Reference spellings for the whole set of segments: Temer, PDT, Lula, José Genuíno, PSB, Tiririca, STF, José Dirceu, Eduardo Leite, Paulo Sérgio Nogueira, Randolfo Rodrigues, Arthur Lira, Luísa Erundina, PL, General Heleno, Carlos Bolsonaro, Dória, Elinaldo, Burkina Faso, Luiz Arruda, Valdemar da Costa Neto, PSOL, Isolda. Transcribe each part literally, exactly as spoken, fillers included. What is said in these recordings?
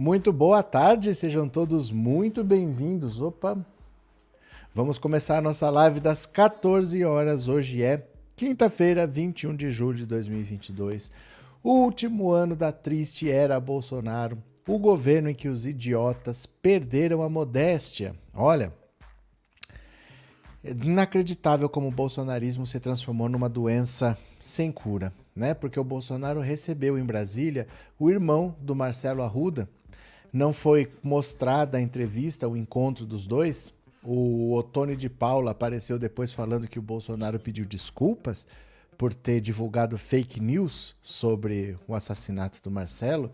Muito boa tarde, sejam todos muito bem-vindos. Opa! Vamos começar a nossa live das quatorze horas. Hoje é quinta-feira, vinte e um de julho de dois mil e vinte e dois. O último ano da triste era Bolsonaro, o governo em que os idiotas perderam a modéstia. Olha, é inacreditável como o bolsonarismo se transformou numa doença sem cura, né? Porque o Bolsonaro recebeu em Brasília o irmão do Marcelo Arruda. Não foi mostrada a entrevista, o encontro dos dois. O Otoni de Paula apareceu depois falando que o Bolsonaro pediu desculpas por ter divulgado fake news sobre o assassinato do Marcelo,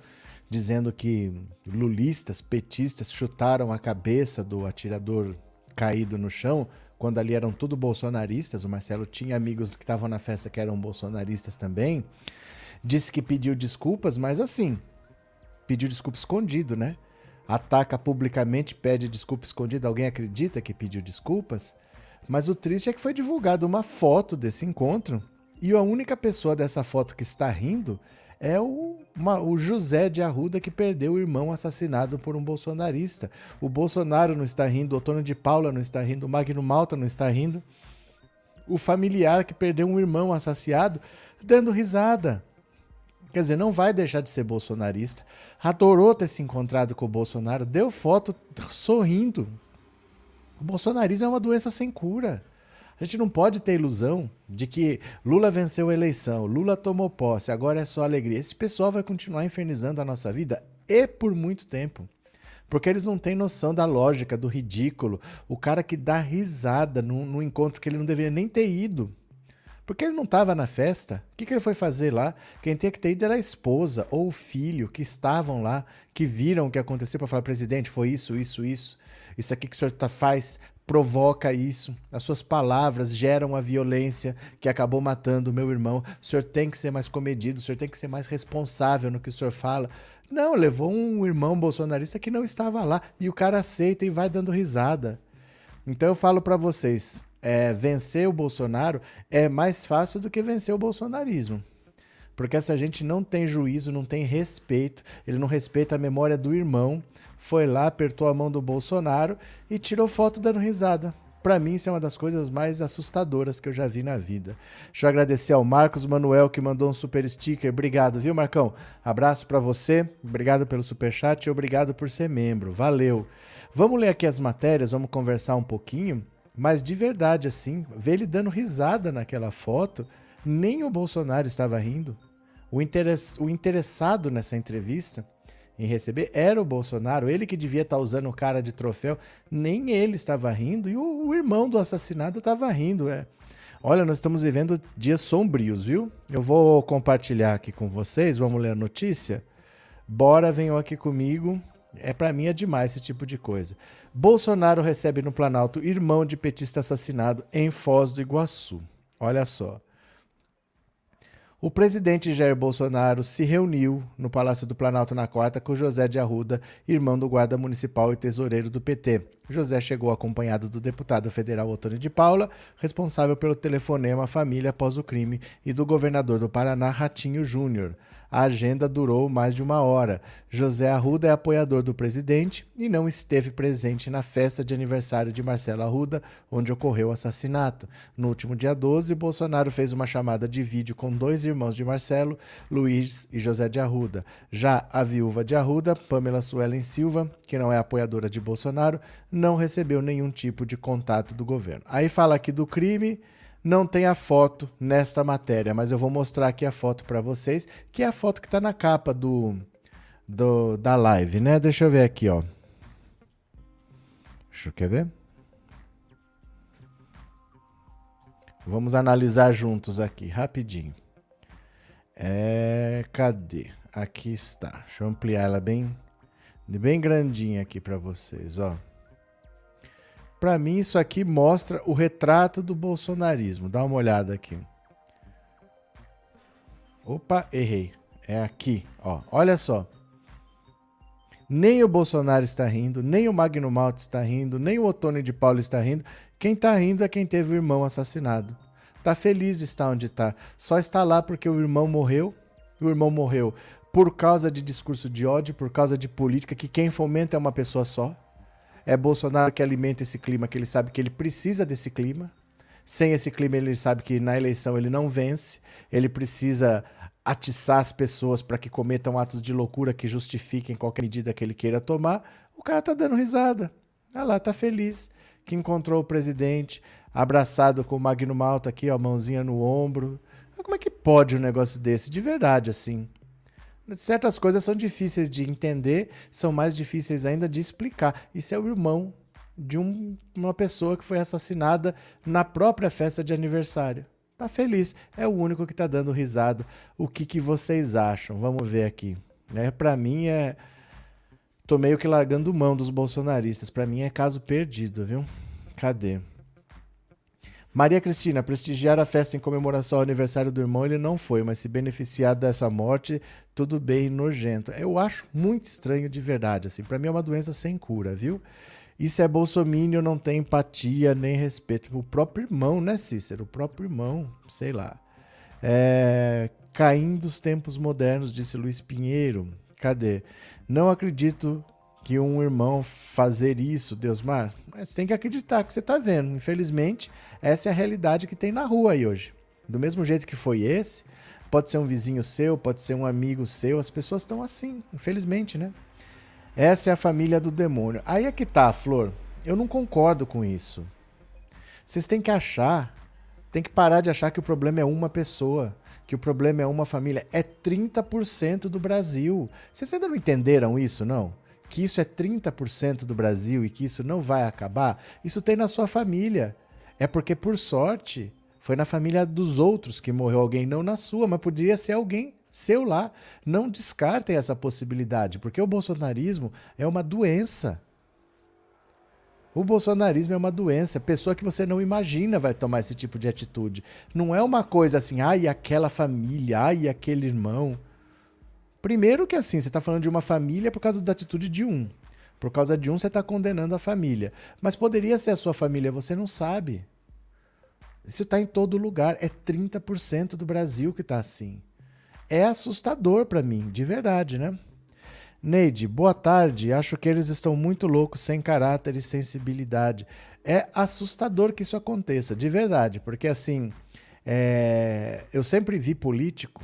dizendo que lulistas, petistas chutaram a cabeça do atirador caído no chão, quando ali eram tudo bolsonaristas. O Marcelo tinha amigos que estavam na festa que eram bolsonaristas também. Disse que pediu desculpas, mas assim... pediu desculpa escondido, né? Ataca publicamente, pede desculpa escondida. Alguém acredita que pediu desculpas? Mas o triste é que foi divulgada uma foto desse encontro e a única pessoa dessa foto que está rindo é o, uma, o José de Arruda, que perdeu o irmão assassinado por um bolsonarista. O Bolsonaro não está rindo, o Otoni de Paula não está rindo, o Magno Malta não está rindo. O familiar que perdeu um irmão assassinado dando risada. Quer dizer, não vai deixar de ser bolsonarista. Adorou ter se encontrado com o Bolsonaro, deu foto sorrindo. O bolsonarismo é uma doença sem cura. A gente não pode ter ilusão de que Lula venceu a eleição, Lula tomou posse, agora é só alegria. Esse pessoal vai continuar infernizando a nossa vida e por muito tempo. Porque eles não têm noção da lógica, do ridículo. O cara que dá risada num, num encontro que ele não deveria nem ter ido. Porque ele não estava na festa. O que, que ele foi fazer lá? Quem tinha que ter ido era a esposa ou o filho que estavam lá, que viram o que aconteceu para falar: presidente, foi isso, isso, isso. Isso aqui que o senhor tá, faz provoca isso. As suas palavras geram a violência que acabou matando o meu irmão. O senhor tem que ser mais comedido, o senhor tem que ser mais responsável no que o senhor fala. Não, levou um irmão bolsonarista que não estava lá. E o cara aceita e vai dando risada. Então eu falo para vocês... É, vencer o Bolsonaro é mais fácil do que vencer o bolsonarismo. Porque essa gente não tem juízo, não tem respeito, ele não respeita a memória do irmão, foi lá, apertou a mão do Bolsonaro e tirou foto dando risada. Para mim, isso é uma das coisas mais assustadoras que eu já vi na vida. Deixa eu agradecer ao Marcos Manuel, que mandou um super sticker. Obrigado, viu, Marcão? Abraço para você, obrigado pelo superchat e obrigado por ser membro. Valeu. Vamos ler aqui as matérias, vamos conversar um pouquinho. Mas de verdade, assim, ver ele dando risada naquela foto, nem o Bolsonaro estava rindo. O, interess- o interessado nessa entrevista em receber era o Bolsonaro, ele que devia estar usando o cara de troféu, nem ele estava rindo e o, o irmão do assassinado estava rindo. É. Olha, nós estamos vivendo dias sombrios, viu? Eu vou compartilhar aqui com vocês, vamos ler a notícia? Bora, venham aqui comigo... É, pra mim é demais esse tipo de coisa. Bolsonaro recebe no Planalto irmão de petista assassinado em Foz do Iguaçu. Olha só. O presidente Jair Bolsonaro se reuniu no Palácio do Planalto na quarta com José de Arruda, irmão do guarda municipal e tesoureiro do P T. José chegou acompanhado do deputado federal Otoni de Paula, responsável pelo telefonema à família após o crime, e do governador do Paraná, Ratinho Júnior. A agenda durou mais de uma hora. José Arruda é apoiador do presidente e não esteve presente na festa de aniversário de Marcelo Arruda, onde ocorreu o assassinato. No último dia doze, Bolsonaro fez uma chamada de vídeo com dois irmãos de Marcelo, Luiz e José de Arruda. Já a viúva de Arruda, Pamela Suelen Silva, que não é apoiadora de Bolsonaro, não recebeu nenhum tipo de contato do governo. Aí fala aqui do crime... Não tem a foto nesta matéria, mas eu vou mostrar aqui a foto para vocês, que é a foto que está na capa do, do, da live, né? Deixa eu ver aqui, ó. Deixa eu quer ver? Vamos analisar juntos aqui, rapidinho. É, cadê? Aqui está. Deixa eu ampliar ela bem, bem grandinha aqui para vocês, ó. Para mim, isso aqui mostra o retrato do bolsonarismo. Dá uma olhada aqui. Opa, errei. É aqui, ó. Olha só. Nem o Bolsonaro está rindo, nem o Magno Malta está rindo, nem o Otoni de Paula está rindo. Quem está rindo é quem teve o irmão assassinado. Está feliz de estar onde está. Só está lá porque o irmão morreu. O irmão morreu por causa de discurso de ódio, por causa de política, que quem fomenta é uma pessoa só. É Bolsonaro que alimenta esse clima, que ele sabe que ele precisa desse clima. Sem esse clima, ele sabe que na eleição ele não vence, ele precisa atiçar as pessoas para que cometam atos de loucura que justifiquem qualquer medida que ele queira tomar. O cara tá dando risada. Ah lá, tá feliz que encontrou o presidente, abraçado com o Magno Malta aqui, ó, mãozinha no ombro. Como é que pode um negócio desse? De verdade, assim. Certas coisas são difíceis de entender, são mais difíceis ainda de explicar. Isso é o irmão de um, uma pessoa que foi assassinada na própria festa de aniversário. Tá feliz, é o único que tá dando risada. O que, que vocês acham? Vamos ver aqui. É, pra mim é... Tô meio que largando mão dos bolsonaristas. Pra mim é caso perdido, viu? Cadê? Maria Cristina, prestigiar a festa em comemoração ao aniversário do irmão ele não foi, mas se beneficiar dessa morte, tudo bem, nojento. Eu acho muito estranho de verdade, assim, pra mim é uma doença sem cura, viu? Isso é bolsominion, não tem empatia nem respeito. O próprio irmão, né, Cícero? O próprio irmão, sei lá. É... Caim dos tempos modernos, disse Luiz Pinheiro. Cadê? Não acredito que um irmão fazer isso, Deusmar. Você tem que acreditar que você está vendo. Infelizmente, essa é a realidade que tem na rua aí hoje. Do mesmo jeito que foi esse, pode ser um vizinho seu, pode ser um amigo seu, as pessoas estão assim, infelizmente, né? Essa é a família do demônio. Aí é que tá, Flor. Eu não concordo com isso. Vocês têm que achar, tem que parar de achar que o problema é uma pessoa, que o problema é uma família. É trinta por cento do Brasil. Vocês ainda não entenderam isso, não? Que isso é trinta por cento do Brasil e que isso não vai acabar? Isso tem na sua família. É porque, por sorte, foi na família dos outros que morreu alguém, não na sua, mas poderia ser alguém seu lá. Não descartem essa possibilidade, porque o bolsonarismo é uma doença. O bolsonarismo é uma doença. Pessoa que você não imagina vai tomar esse tipo de atitude. Não é uma coisa assim, ai, aquela família, ai, aquele irmão. Primeiro que assim, você está falando de uma família por causa da atitude de um. Por causa de um, você está condenando a família. Mas poderia ser a sua família, você não sabe. Isso está em todo lugar. É trinta por cento do Brasil que está assim. É assustador para mim, de verdade, né? Neide, boa tarde. Acho que eles estão muito loucos, sem caráter e sensibilidade. É assustador que isso aconteça, de verdade. Porque assim, é... eu sempre vi político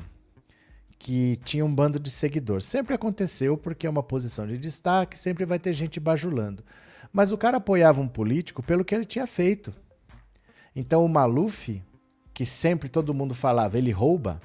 que tinha um bando de seguidores. Sempre aconteceu, porque é uma posição de destaque, sempre vai ter gente bajulando. Mas o cara apoiava um político pelo que ele tinha feito. Então o Maluf, que sempre todo mundo falava, ele rouba,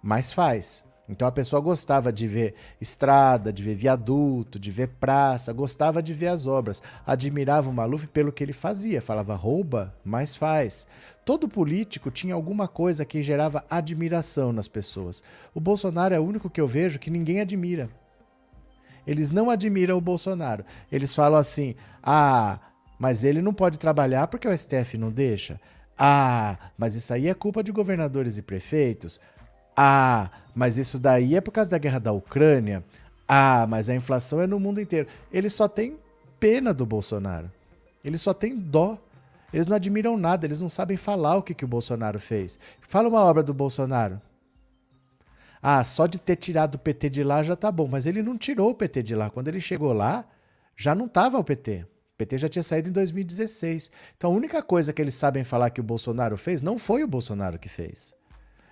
mas faz. Então a pessoa gostava de ver estrada, de ver viaduto, de ver praça, gostava de ver as obras. Admirava o Maluf pelo que ele fazia, falava rouba, mas faz. Todo político tinha alguma coisa que gerava admiração nas pessoas. O Bolsonaro é o único que eu vejo que ninguém admira. Eles não admiram o Bolsonaro. Eles falam assim, ah, mas ele não pode trabalhar porque o S T F não deixa. Ah, mas isso aí é culpa de governadores e prefeitos. Ah, mas isso daí é por causa da guerra da Ucrânia. Ah, mas a inflação é no mundo inteiro. Eles só têm pena do Bolsonaro. Eles só têm dó. Eles não admiram nada, eles não sabem falar o que, que o Bolsonaro fez. Fala uma obra do Bolsonaro. Ah, só de ter tirado o P T de lá já tá bom. Mas ele não tirou o P T de lá. Quando ele chegou lá, já não tava o P T. O P T já tinha saído em dois mil e dezesseis. Então a única coisa que eles sabem falar que o Bolsonaro fez, não foi o Bolsonaro que fez.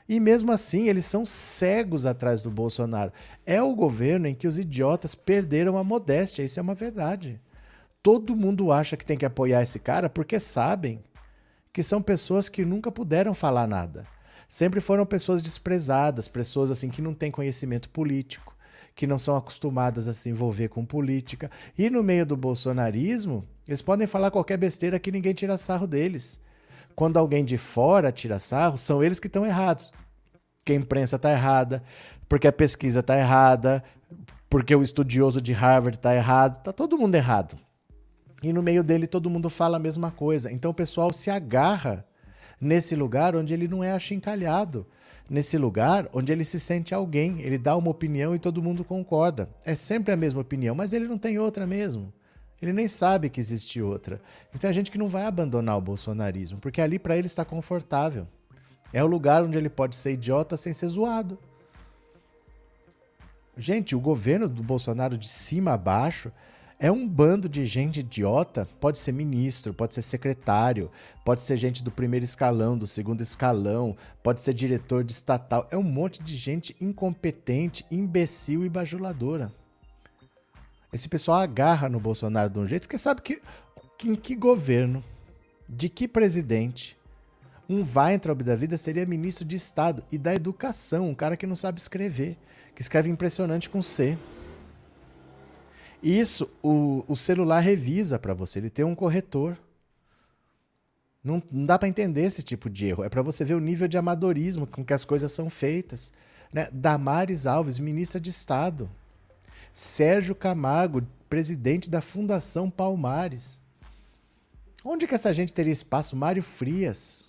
E mesmo assim, eles são cegos atrás do Bolsonaro. É o governo em que os idiotas perderam a modéstia, isso é uma verdade. Todo mundo acha que tem que apoiar esse cara porque sabem que são pessoas que nunca puderam falar nada. Sempre foram pessoas desprezadas, pessoas assim que não têm conhecimento político, que não são acostumadas a se envolver com política. E no meio do bolsonarismo, eles podem falar qualquer besteira que ninguém tira sarro deles. Quando alguém de fora tira sarro, são eles que estão errados. Porque a imprensa está errada, porque a pesquisa está errada, porque o estudioso de Harvard está errado, está todo mundo errado. E no meio dele todo mundo fala a mesma coisa. Então o pessoal se agarra nesse lugar onde ele não é achincalhado, nesse lugar onde ele se sente alguém, ele dá uma opinião e todo mundo concorda. É sempre a mesma opinião, mas ele não tem outra mesmo. Ele nem sabe que existe outra. Então é gente que não vai abandonar o bolsonarismo, porque ali para ele está confortável. É o lugar onde ele pode ser idiota sem ser zoado. Gente, o governo do Bolsonaro de cima a baixo é um bando de gente idiota, pode ser ministro, pode ser secretário, pode ser gente do primeiro escalão, do segundo escalão, pode ser diretor de estatal, é um monte de gente incompetente, imbecil e bajuladora. Esse pessoal agarra no Bolsonaro de um jeito, porque sabe que, que em que governo, de que presidente, um Weintraub da vida seria ministro de Estado e da Educação, um cara que não sabe escrever, que escreve impressionante com C. Isso, o, o celular revisa para você, ele tem um corretor. Não, não dá para entender esse tipo de erro, é para você ver o nível de amadorismo com que as coisas são feitas. Né? Damares Alves, ministra de Estado. Sérgio Camargo, presidente da Fundação Palmares. Onde que essa gente teria espaço? Mário Frias.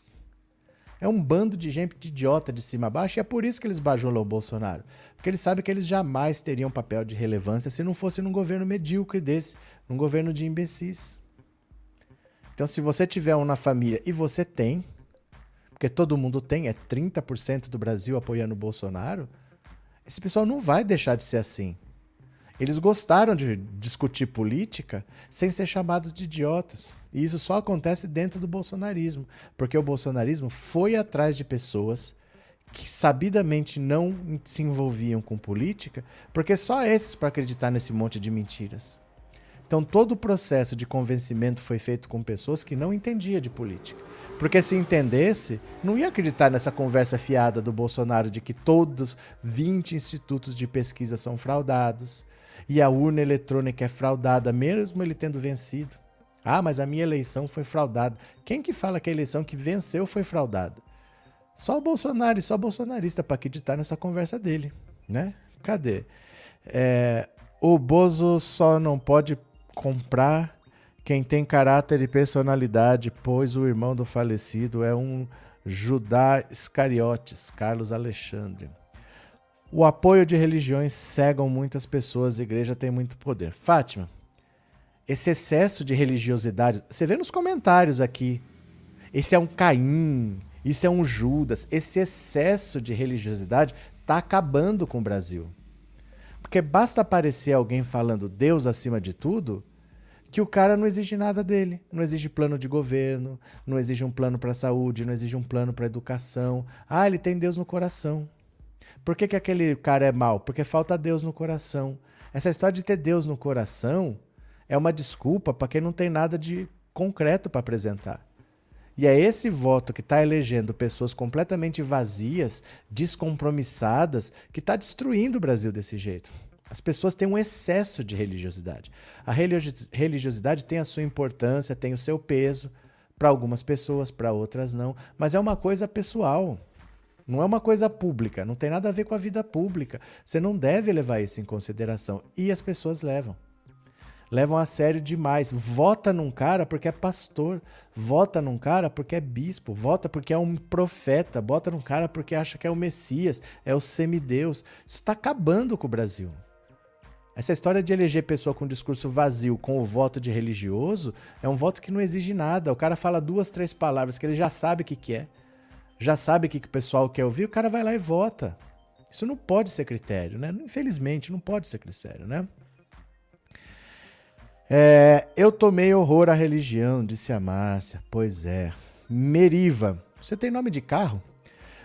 É um bando de gente idiota de cima a baixo e é por isso que eles bajulam o Bolsonaro. Porque eles sabem que eles jamais teriam papel de relevância se não fosse num governo medíocre desse, num governo de imbecis. Então, se você tiver um na família, e você tem, porque todo mundo tem, é trinta por cento do Brasil apoiando o Bolsonaro, esse pessoal não vai deixar de ser assim. Eles gostaram de discutir política sem ser chamados de idiotas. E isso só acontece dentro do bolsonarismo, porque o bolsonarismo foi atrás de pessoas que sabidamente não se envolviam com política, porque só esses para acreditar nesse monte de mentiras. Então todo o processo de convencimento foi feito com pessoas que não entendiam de política. Porque se entendesse, não ia acreditar nessa conversa fiada do Bolsonaro de que todos vinte institutos de pesquisa são fraudados, e a urna eletrônica é fraudada, mesmo ele tendo vencido. Ah, mas a minha eleição foi fraudada. Quem que fala que a eleição que venceu foi fraudada? Só o Bolsonaro e só o bolsonarista para acreditar nessa conversa dele, né? Cadê? É, o Bozo só não pode comprar quem tem caráter e personalidade, pois o irmão do falecido é um Judá Iscariotes, Carlos Alexandre. O apoio de religiões cegam muitas pessoas, a igreja tem muito poder. Fátima, esse excesso de religiosidade, você vê nos comentários aqui, esse é um Caim, isso é um Judas, esse excesso de religiosidade está acabando com o Brasil. Porque basta aparecer alguém falando Deus acima de tudo, que o cara não exige nada dele, não exige plano de governo, não exige um plano para a saúde, não exige um plano para a educação. Ah, ele tem Deus no coração. Por que que aquele cara é mau? Porque falta Deus no coração. Essa história de ter Deus no coração é uma desculpa para quem não tem nada de concreto para apresentar. E é esse voto que está elegendo pessoas completamente vazias, descompromissadas, que está destruindo o Brasil desse jeito. As pessoas têm um excesso de religiosidade. A religiosidade tem a sua importância, tem o seu peso, para algumas pessoas, para outras não, mas é uma coisa pessoal. Não é uma coisa pública, não tem nada a ver com a vida pública. Você não deve levar isso em consideração. E as pessoas levam. Levam a sério demais. Vota num cara porque é pastor. Vota num cara porque é bispo. Vota porque é um profeta. Vota num cara porque acha que é o Messias, é o semideus. Isso está acabando com o Brasil. Essa história de eleger pessoa com discurso vazio, com o voto de religioso, é um voto que não exige nada. O cara fala duas, três palavras que ele já sabe o que que é. Já sabe o que o pessoal quer ouvir, o cara vai lá e vota. Isso não pode ser critério, né? Infelizmente, não pode ser critério, né? É, eu tomei horror à religião, disse a Márcia. Pois é. Meriva, você tem nome de carro?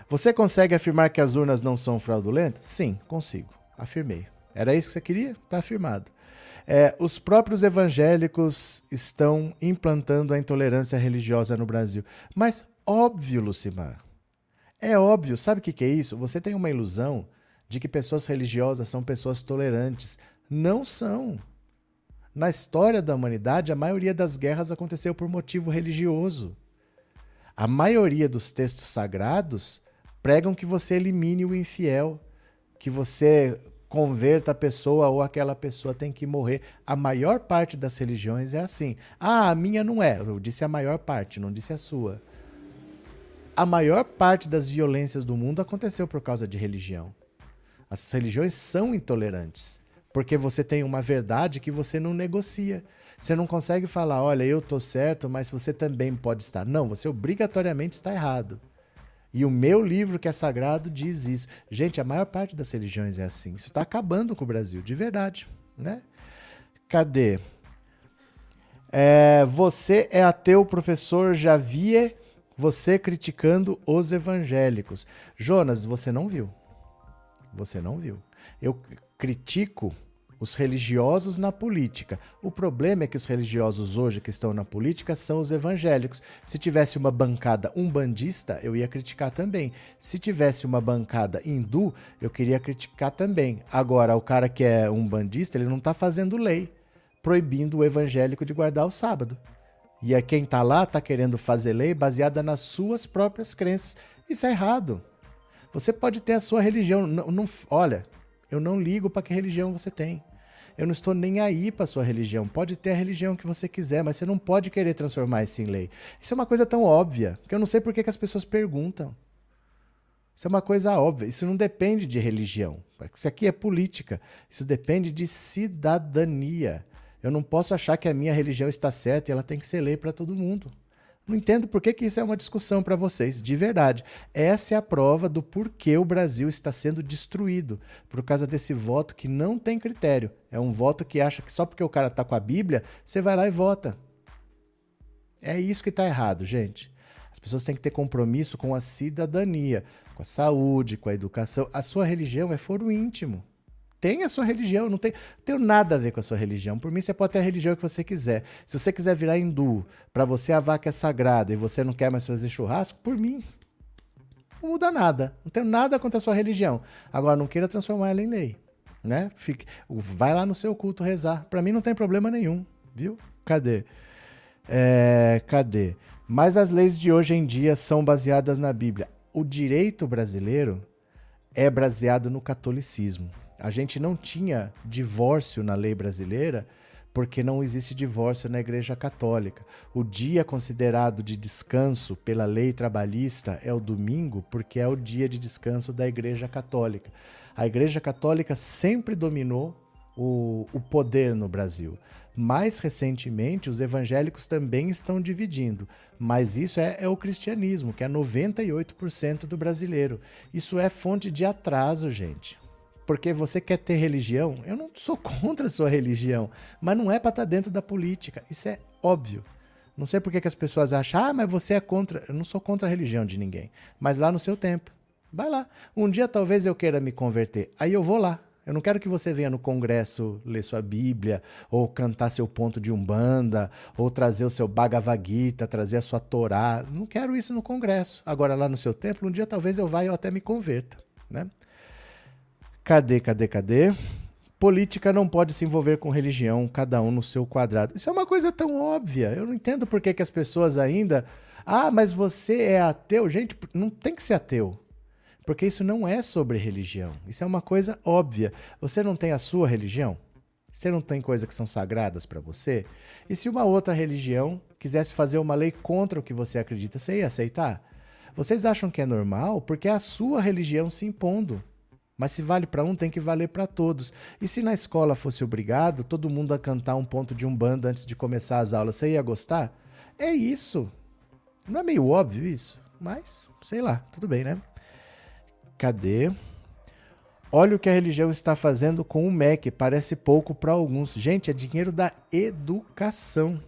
Você consegue afirmar que as urnas não são fraudulentas? Sim, consigo. Afirmei. Era isso que você queria? Tá afirmado. É, os próprios evangélicos estão implantando a intolerância religiosa no Brasil. Mas... óbvio, Lucimar. É óbvio. Sabe o que que é isso? Você tem uma ilusão de que pessoas religiosas são pessoas tolerantes. Não são. Na história da humanidade, a maioria das guerras aconteceu por motivo religioso. A maioria dos textos sagrados pregam que você elimine o infiel, que você converta a pessoa ou aquela pessoa tem que morrer. A maior parte das religiões é assim. Ah, a minha não é. Eu disse a maior parte, não disse a sua. A maior parte das violências do mundo aconteceu por causa de religião. As religiões são intolerantes, porque você tem uma verdade que você não negocia. Você não consegue falar, olha, eu tô certo, mas você também pode estar. Não, você obrigatoriamente está errado. E o meu livro, que é sagrado, diz isso. Gente, a maior parte das religiões é assim. Isso está acabando com o Brasil, de verdade, né? Cadê? É, você é ateu, professor Javier, você criticando os evangélicos. Jonas, você não viu. Você não viu. Eu critico os religiosos na política. O problema é que os religiosos hoje que estão na política são os evangélicos. Se tivesse uma bancada umbandista, eu ia criticar também. Se tivesse uma bancada hindu, eu queria criticar também. Agora, o cara que é umbandista, ele não está fazendo lei proibindo o evangélico de guardar o sábado. E quem está lá está querendo fazer lei baseada nas suas próprias crenças. Isso é errado. Você pode ter a sua religião. Não, não, olha, eu não ligo para que religião você tem. Eu não estou nem aí para sua religião. Pode ter a religião que você quiser, mas você não pode querer transformar isso em lei. Isso é uma coisa tão óbvia, que eu não sei por que que as pessoas perguntam. Isso é uma coisa óbvia. Isso não depende de religião. Isso aqui é política. Isso depende de cidadania. Eu não posso achar que a minha religião está certa e ela tem que ser lei para todo mundo. Não entendo por que que isso é uma discussão para vocês, de verdade. Essa é a prova do porquê o Brasil está sendo destruído, por causa desse voto que não tem critério. É um voto que acha que só porque o cara está com a Bíblia, você vai lá e vota. É isso que está errado, gente. As pessoas têm que ter compromisso com a cidadania, com a saúde, com a educação. A sua religião é foro íntimo. Tem a sua religião, não tem, não tem nada a ver com a sua religião. Por mim, você pode ter a religião que você quiser. Se você quiser virar hindu, pra você a vaca é sagrada e você não quer mais fazer churrasco, por mim, não muda nada. Não tem nada contra a sua religião. Agora, não queira transformar ela em lei, né? Fique, vai lá no seu culto rezar. Pra mim, não tem problema nenhum, viu? Cadê? É, cadê? Mas as leis de hoje em dia são baseadas na Bíblia. O direito brasileiro é baseado no catolicismo. A gente não tinha divórcio na lei brasileira porque não existe divórcio na Igreja Católica. O dia considerado de descanso pela lei trabalhista é o domingo porque é o dia de descanso da Igreja Católica. A Igreja Católica sempre dominou o, o poder no Brasil. Mais recentemente, os evangélicos também estão dividindo, mas isso é, é o cristianismo, que é noventa e oito por cento do brasileiro. Isso é fonte de atraso, gente. Porque você quer ter religião, eu não sou contra a sua religião, mas não é para estar dentro da política, isso é óbvio. Não sei por que que as pessoas acham, ah, mas você é contra, eu não sou contra a religião de ninguém, mas lá no seu tempo, vai lá. Um dia talvez eu queira me converter, aí eu vou lá. Eu não quero que você venha no congresso ler sua Bíblia, ou cantar seu ponto de umbanda, ou trazer o seu Bhagavad Gita, trazer a sua Torá, não quero isso no congresso. Agora lá no seu templo, um dia talvez eu vá e eu até me converta, né? Cadê, cadê, cadê? Política não pode se envolver com religião, cada um no seu quadrado. Isso é uma coisa tão óbvia. Eu não entendo por que que as pessoas ainda... Ah, mas você é ateu? Gente, não tem que ser ateu. Porque isso não é sobre religião. Isso é uma coisa óbvia. Você não tem a sua religião? Você não tem coisas que são sagradas para você? E se uma outra religião quisesse fazer uma lei contra o que você acredita, você ia aceitar? Vocês acham que é normal? Porque é a sua religião se impondo. Mas se vale para um, tem que valer para todos. E se na escola fosse obrigado, todo mundo a cantar um ponto de umbanda antes de começar as aulas, você ia gostar? É isso. Não é meio óbvio isso? Mas, sei lá, tudo bem, né? Cadê? Olha o que a religião está fazendo com o M E C, parece pouco para alguns. Gente, é dinheiro da educação.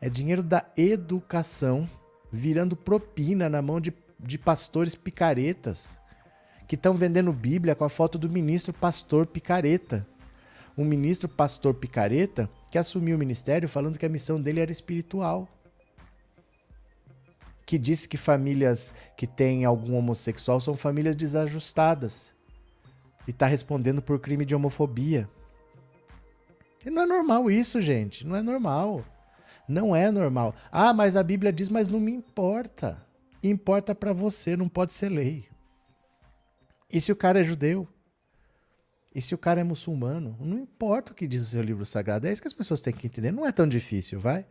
É dinheiro da educação virando propina na mão de, de pastores picaretas. Que estão vendendo Bíblia com a foto do ministro pastor picareta. Um ministro pastor picareta que assumiu o ministério falando que a missão dele era espiritual. Que disse que famílias que têm algum homossexual são famílias desajustadas. E está respondendo por crime de homofobia. E não é normal isso, gente. Não é normal. Não é normal. Ah, mas a Bíblia diz, mas não me importa. Importa para você, não pode ser lei. E se o cara é judeu? E se o cara é muçulmano? Não importa o que diz o seu livro sagrado. É isso que as pessoas têm que entender. Não é tão difícil, vai?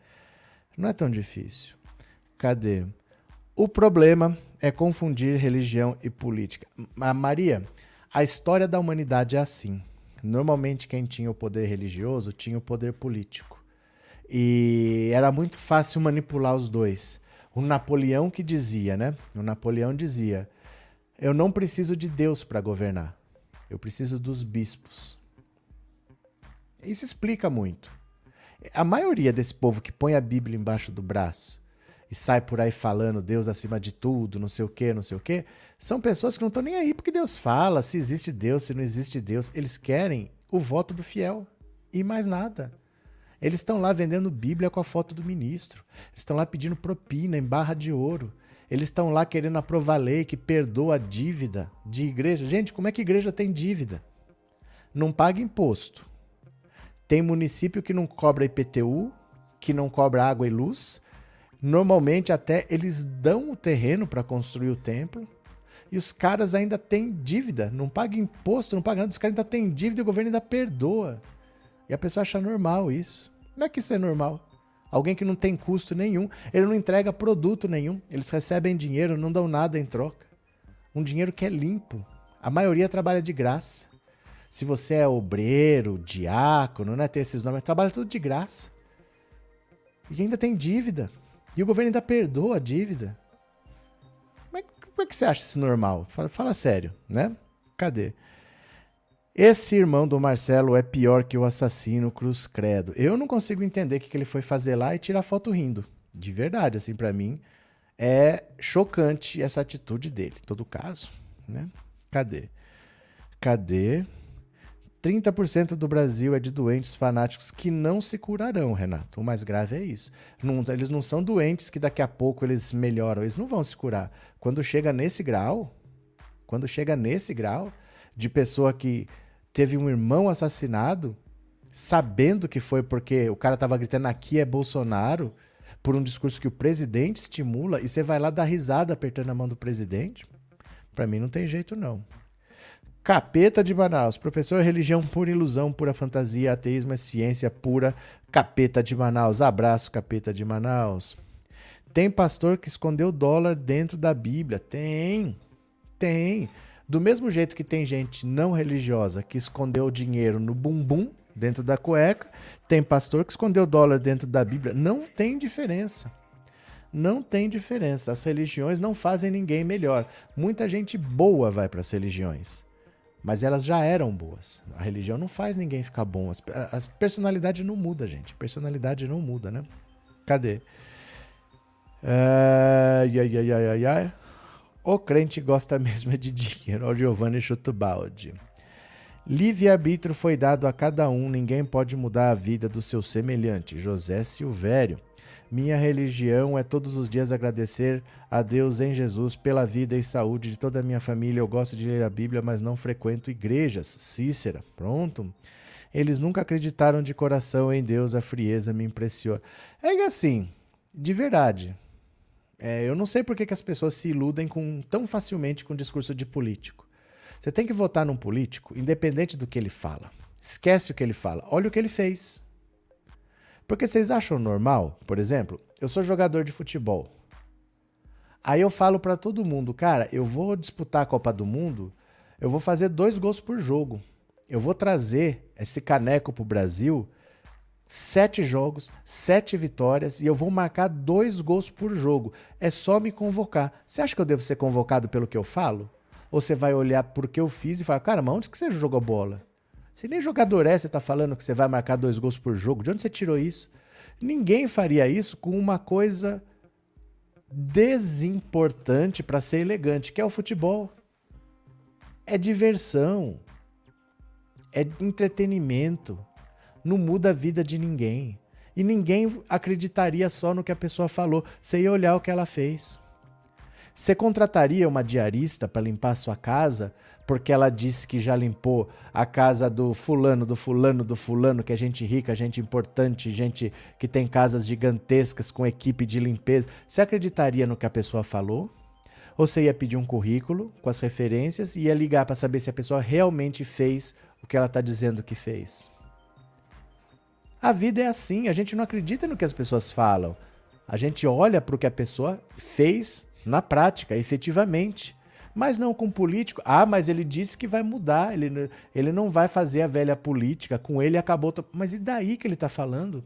Não é tão difícil. Cadê? O problema é confundir religião e política. A Maria, a história da humanidade é assim. Normalmente quem tinha o poder religioso tinha o poder político. E era muito fácil manipular os dois. O Napoleão que dizia, né? O Napoleão dizia: eu não preciso de Deus para governar, eu preciso dos bispos. Isso explica muito. A maioria desse povo que põe a Bíblia embaixo do braço e sai por aí falando Deus acima de tudo, não sei o quê, não sei o quê, são pessoas que não estão nem aí porque Deus fala, se existe Deus, se não existe Deus. Eles querem o voto do fiel e mais nada. Eles estão lá vendendo Bíblia com a foto do ministro. Eles estão lá pedindo propina em barra de ouro. Eles estão lá querendo aprovar lei que perdoa a dívida de igreja. Gente, como é que igreja tem dívida? Não paga imposto. Tem município que não cobra I P T U, que não cobra água e luz. Normalmente até eles dão o terreno para construir o templo. E os caras ainda têm dívida. Não paga imposto, não paga nada. Os caras ainda têm dívida e o governo ainda perdoa. E a pessoa acha normal isso. Como é que isso é normal? Alguém que não tem custo nenhum, ele não entrega produto nenhum, eles recebem dinheiro, não dão nada em troca. Um dinheiro que é limpo. A maioria trabalha de graça. Se você é obreiro, diácono, né, tem esses nomes, trabalha tudo de graça. E ainda tem dívida. E o governo ainda perdoa a dívida. Como é, como é que você acha isso normal? Fala, fala sério, né? Cadê? Esse irmão do Marcelo é pior que o assassino, cruz credo. Eu não consigo entender o que ele foi fazer lá e tirar foto rindo. De verdade, assim, pra mim, é chocante essa atitude dele. Todo caso, né? Cadê? Cadê? trinta por cento do Brasil é de doentes fanáticos que não se curarão, Renato. O mais grave é isso. Não, eles não são doentes que daqui a pouco eles melhoram. Eles não vão se curar. Quando chega nesse grau, quando chega nesse grau de pessoa que teve um irmão assassinado, sabendo que foi porque o cara tava gritando aqui é Bolsonaro, por um discurso que o presidente estimula, e você vai lá dar risada apertando a mão do presidente? Pra mim não tem jeito não. Capeta de Manaus. Professor, religião pura ilusão, pura fantasia, ateísmo é ciência pura. Capeta de Manaus. Abraço, capeta de Manaus. Tem pastor que escondeu dólar dentro da Bíblia. Tem, tem. Do mesmo jeito que tem gente não religiosa que escondeu dinheiro no bumbum, dentro da cueca, tem pastor que escondeu dólar dentro da Bíblia. Não tem diferença. Não tem diferença. As religiões não fazem ninguém melhor. Muita gente boa vai para as religiões, mas elas já eram boas. A religião não faz ninguém ficar bom. A personalidade não muda, gente. A personalidade não muda, né? Cadê? Ai, ai, ai, ai, ai, ai. O crente gosta mesmo de dinheiro. O Giovanni Chutubaldi. Livre-arbítrio foi dado a cada um. Ninguém pode mudar a vida do seu semelhante. José Silvério. Minha religião é todos os dias agradecer a Deus em Jesus pela vida e saúde de toda a minha família. Eu gosto de ler a Bíblia, mas não frequento igrejas. Cícera. Pronto. Eles nunca acreditaram de coração em Deus. A frieza me impressiona. É assim, de verdade. É, eu não sei por que, que as pessoas se iludem com, tão facilmente com o discurso de político. Você tem que votar num político, independente do que ele fala. Esquece o que ele fala. Olha o que ele fez. Porque vocês acham normal, por exemplo, eu sou jogador de futebol. Aí eu falo pra todo mundo, cara, eu vou disputar a Copa do Mundo, eu vou fazer dois gols por jogo. Eu vou trazer esse caneco pro Brasil, sete jogos, sete vitórias, e eu vou marcar dois gols por jogo. É só me convocar. Você acha que eu devo ser convocado pelo que eu falo? Ou você vai olhar por que eu fiz e falar, cara, mas onde que você jogou bola? Se nem jogador é, você tá falando que você vai marcar dois gols por jogo. De onde você tirou isso? Ninguém faria isso com uma coisa desimportante para ser elegante, que é o futebol. É diversão. É entretenimento. Não muda a vida de ninguém. E ninguém acreditaria só no que a pessoa falou. Você ia olhar o que ela fez. Você contrataria uma diarista para limpar a sua casa porque ela disse que já limpou a casa do fulano, do fulano, do fulano, que é gente rica, gente importante, gente que tem casas gigantescas com equipe de limpeza. Você acreditaria no que a pessoa falou? Ou você ia pedir um currículo com as referências e ia ligar para saber se a pessoa realmente fez o que ela está dizendo que fez? A vida é assim, a gente não acredita no que as pessoas falam. A gente olha para o que a pessoa fez na prática, efetivamente. Mas não com político. Ah, mas ele disse que vai mudar, ele, ele não vai fazer a velha política, com ele acabou... Mas e daí que ele está falando?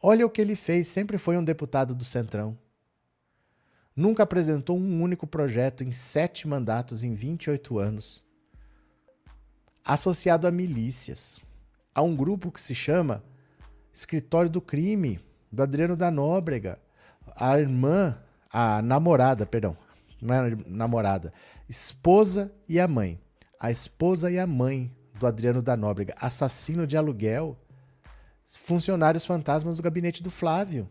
Olha o que ele fez, sempre foi um deputado do Centrão. Nunca apresentou um único projeto em sete mandatos em vinte e oito anos. Associado a milícias, a um grupo que se chama Escritório do Crime, do Adriano da Nóbrega. A irmã, a namorada, perdão, não é namorada, esposa e a mãe. A esposa e a mãe do Adriano da Nóbrega, assassino de aluguel, funcionários fantasmas do gabinete do Flávio.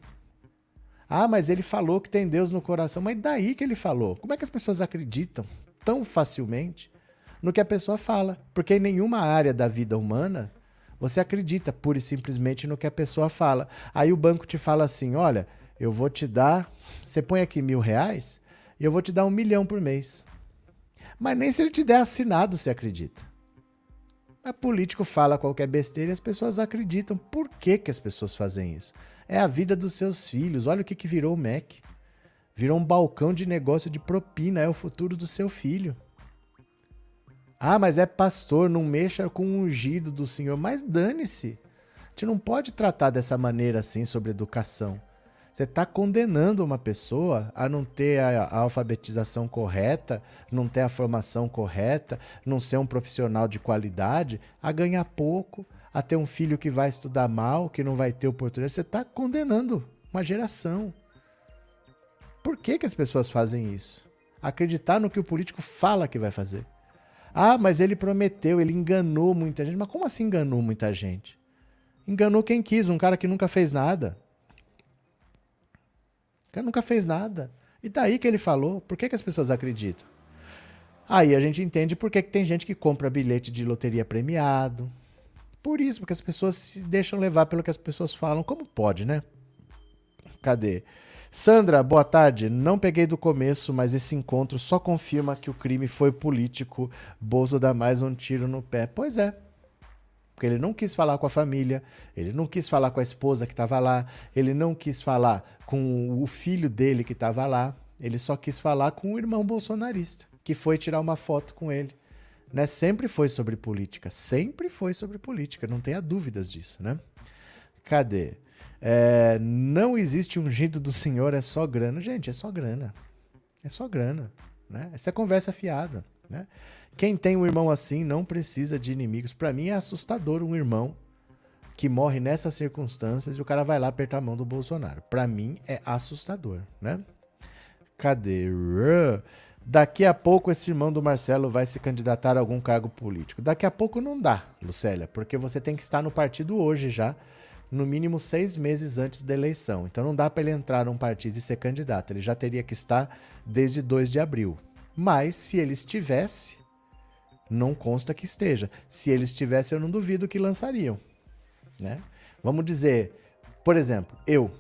Ah, mas ele falou que tem Deus no coração. Mas daí que ele falou? Como é que as pessoas acreditam tão facilmente no que a pessoa fala? Porque em nenhuma área da vida humana você acredita pura e simplesmente no que a pessoa fala. Aí o banco te fala assim, olha, eu vou te dar, você põe aqui mil reais e eu vou te dar um milhão por mês. Mas nem se ele te der assinado você acredita. Mas político fala qualquer besteira e as pessoas acreditam. Por que que as pessoas fazem isso? É a vida dos seus filhos. Olha o que, que virou o M E C. Virou um balcão de negócio de propina. É o futuro do seu filho. Ah, mas é pastor. Não mexa com o ungido do Senhor. Mas dane-se. A gente não pode tratar dessa maneira assim sobre educação. Você está condenando uma pessoa a não ter a, a alfabetização correta, não ter a formação correta, não ser um profissional de qualidade, a ganhar pouco, a ter um filho que vai estudar mal, que não vai ter oportunidade. Você está condenando uma geração. Por que que as pessoas fazem isso? Acreditar no que o político fala que vai fazer. Ah, mas ele prometeu, ele enganou muita gente. Mas como assim enganou muita gente? Enganou quem quis, um cara que nunca fez nada. O cara nunca fez nada. E daí que ele falou? Por que que as pessoas acreditam? Aí a gente entende por que que tem gente que compra bilhete de loteria premiado. Por isso, porque as pessoas se deixam levar pelo que as pessoas falam. Como pode, né? Cadê? Sandra, boa tarde. Não peguei do começo, mas esse encontro só confirma que o crime foi político. Bolso dá mais um tiro no pé. Pois é. Porque ele não quis falar com a família, ele não quis falar com a esposa que estava lá, ele não quis falar com o filho dele que estava lá, ele só quis falar com o irmão bolsonarista, que foi tirar uma foto com ele. Né? Sempre foi sobre política, sempre foi sobre política, não tenha dúvidas disso, né? Cadê? É, não existe ungido do Senhor, é só grana. Gente, é só grana, é só grana, né? Essa é conversa fiada, né? Quem tem um irmão assim não precisa de inimigos. Pra mim é assustador um irmão que morre nessas circunstâncias e o cara vai lá apertar a mão do Bolsonaro. Pra mim é assustador, né? Cadê? Daqui a pouco esse irmão do Marcelo vai se candidatar a algum cargo político. Daqui a pouco não dá, Lucélia, porque você tem que estar no partido hoje já, no mínimo seis meses antes da eleição. Então não dá para ele entrar num partido e ser candidato. Ele já teria que estar desde dois de abril. Mas se ele estivesse, não consta que esteja. Se ele estivesse, eu não duvido que lançariam. Né? Vamos dizer, por exemplo, eu.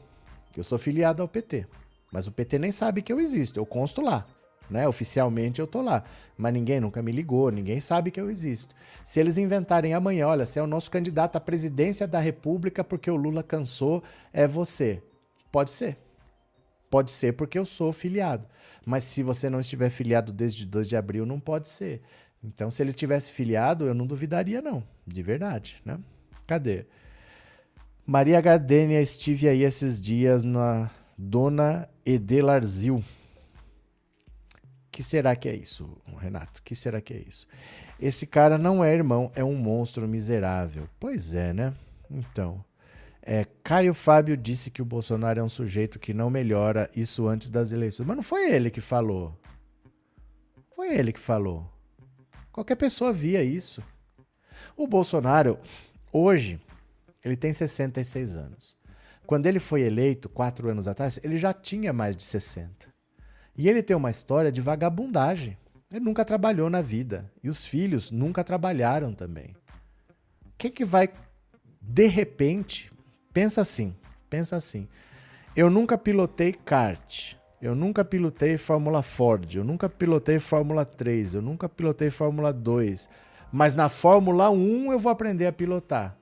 Eu sou filiado ao P T, mas o P T nem sabe que eu existo. Eu consto lá. Né? Oficialmente eu tô lá, mas ninguém nunca me ligou, ninguém sabe que eu existo. Se eles inventarem amanhã, olha, você é o nosso candidato à presidência da República porque o Lula cansou, é você. Pode ser. Pode ser porque eu sou filiado. Mas se você não estiver filiado desde dois de abril, não pode ser. Então, se ele tivesse filiado, eu não duvidaria não, de verdade, né? Cadê? Maria Gardênia, estive aí esses dias na Dona Edelarzil. Que será que é isso, Renato? Que será que é isso? Esse cara não é irmão, é um monstro miserável. Pois é, né? Então, é, Caio Fábio disse que o Bolsonaro é um sujeito que não melhora, isso antes das eleições. Mas não foi ele que falou. Foi ele que falou. Qualquer pessoa via isso. O Bolsonaro, hoje, ele tem sessenta e seis anos. Quando ele foi eleito, quatro anos atrás, ele já tinha mais de sessenta. E ele tem uma história de vagabundagem. Ele nunca trabalhou na vida. E os filhos nunca trabalharam também. Quem que vai, de repente, pensa assim, pensa assim. Eu nunca pilotei kart. Eu nunca pilotei Fórmula Ford. Eu nunca pilotei Fórmula três. Eu nunca pilotei Fórmula dois. Mas na Fórmula um eu vou aprender a pilotar.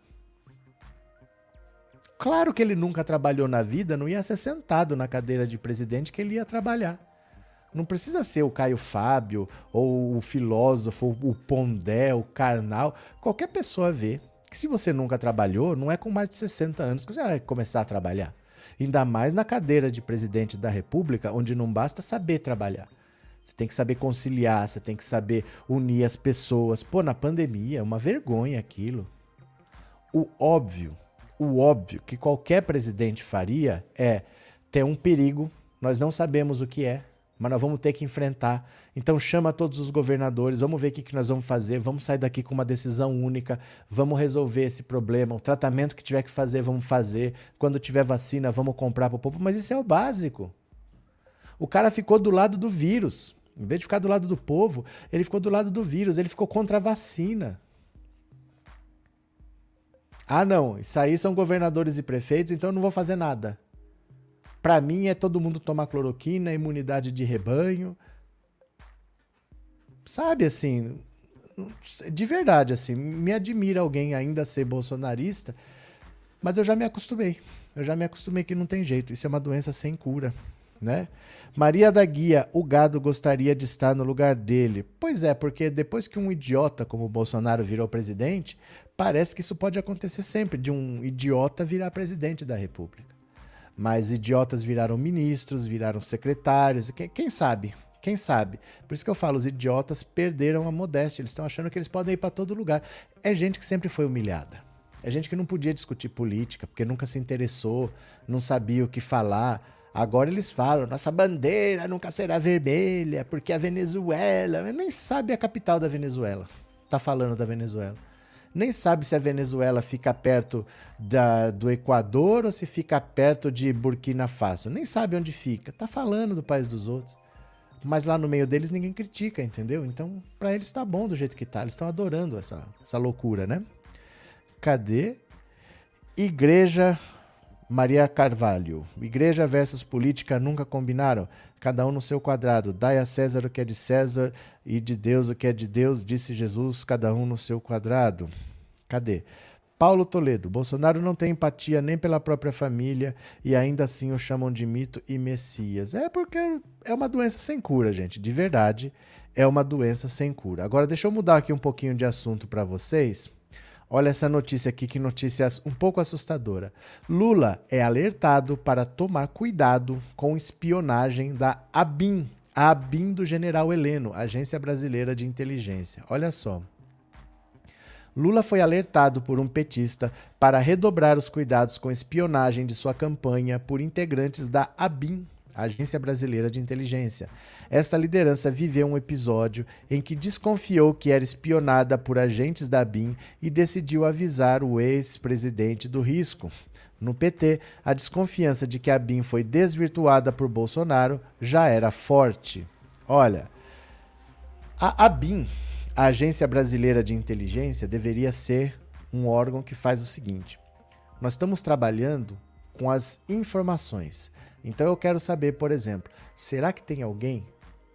Claro que ele nunca trabalhou na vida. Não ia ser sentado na cadeira de presidente que ele ia trabalhar. Não precisa ser o Caio Fábio, ou o filósofo, o Pondé, o Karnal. Qualquer pessoa vê que que se você nunca trabalhou, não é com mais de sessenta anos que você vai começar a trabalhar. Ainda mais na cadeira de presidente da República, onde não basta saber trabalhar. Você tem que saber conciliar, você tem que saber unir as pessoas. Pô, na pandemia, é uma vergonha aquilo. O óbvio, o óbvio que qualquer presidente faria é ter um perigo, nós não sabemos o que é, mas nós vamos ter que enfrentar. Então chama todos os governadores, vamos ver o que nós vamos fazer, vamos sair daqui com uma decisão única, vamos resolver esse problema, o tratamento que tiver que fazer, vamos fazer. Quando tiver vacina, vamos comprar para o povo. Mas isso é o básico. O cara ficou do lado do vírus. Em vez de ficar do lado do povo, ele ficou do lado do vírus, ele ficou contra a vacina. Ah, não, isso aí são governadores e prefeitos, então eu não vou fazer nada. Pra mim é todo mundo tomar cloroquina, imunidade de rebanho. Sabe, assim, de verdade, assim, me admira alguém ainda ser bolsonarista, mas eu já me acostumei. Eu já me acostumei que não tem jeito, isso é uma doença sem cura, né? Maria da Guia, o gado gostaria de estar no lugar dele. Pois é, porque depois que um idiota como o Bolsonaro virou presidente, parece que isso pode acontecer sempre, de um idiota virar presidente da República. Mas idiotas viraram ministros, viraram secretários, quem, quem sabe, quem sabe. Por isso que eu falo, os idiotas perderam a modéstia, eles estão achando que eles podem ir para todo lugar. É gente que sempre foi humilhada, é gente que não podia discutir política, porque nunca se interessou, não sabia o que falar. Agora eles falam, nossa bandeira nunca será vermelha, porque a Venezuela, nem sabe a capital da Venezuela, tá falando da Venezuela. Nem sabe se a Venezuela fica perto da, do Equador ou se fica perto de Burkina Faso. Nem sabe onde fica. Tá falando do país dos outros. Mas lá no meio deles ninguém critica, entendeu? Então, pra eles tá bom do jeito que tá. Eles estão adorando essa, essa loucura, né? Cadê? Igreja Maria Carvalho. Igreja versus política nunca combinaram. Cada um no seu quadrado. Dai a César o que é de César e de Deus o que é de Deus, disse Jesus, cada um no seu quadrado. Cadê? Paulo Toledo. Bolsonaro não tem empatia nem pela própria família e ainda assim o chamam de mito e messias. É porque é uma doença sem cura, gente. De verdade, é uma doença sem cura. Agora, deixa eu mudar aqui um pouquinho de assunto para vocês. Olha essa notícia aqui, que notícia um pouco assustadora. Lula é alertado para tomar cuidado com espionagem da ABIN, a ABIN do General Heleno, Agência Brasileira de Inteligência. Olha só. Lula foi alertado por um petista para redobrar os cuidados com espionagem de sua campanha por integrantes da ABIN, Agência Brasileira de Inteligência. Esta liderança viveu um episódio em que desconfiou que era espionada por agentes da ABIN e decidiu avisar o ex-presidente do risco. No P T, a desconfiança de que a ABIN foi desvirtuada por Bolsonaro já era forte. Olha, a ABIN, a Agência Brasileira de Inteligência, deveria ser um órgão que faz o seguinte: nós estamos trabalhando com as informações. Então eu quero saber, por exemplo, será que tem alguém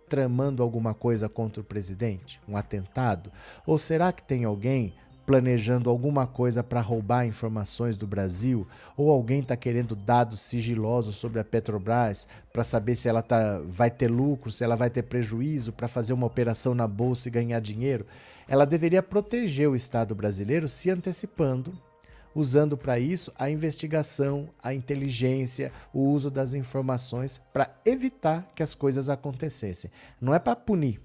tramando alguma coisa contra o presidente? Um atentado? Ou será que tem alguém planejando alguma coisa para roubar informações do Brasil? Ou alguém está querendo dados sigilosos sobre a Petrobras para saber se ela tá, vai ter lucro, se ela vai ter prejuízo, para fazer uma operação na bolsa e ganhar dinheiro? Ela deveria proteger o Estado brasileiro se antecipando, usando para isso a investigação, a inteligência, o uso das informações para evitar que as coisas acontecessem. Não é para punir,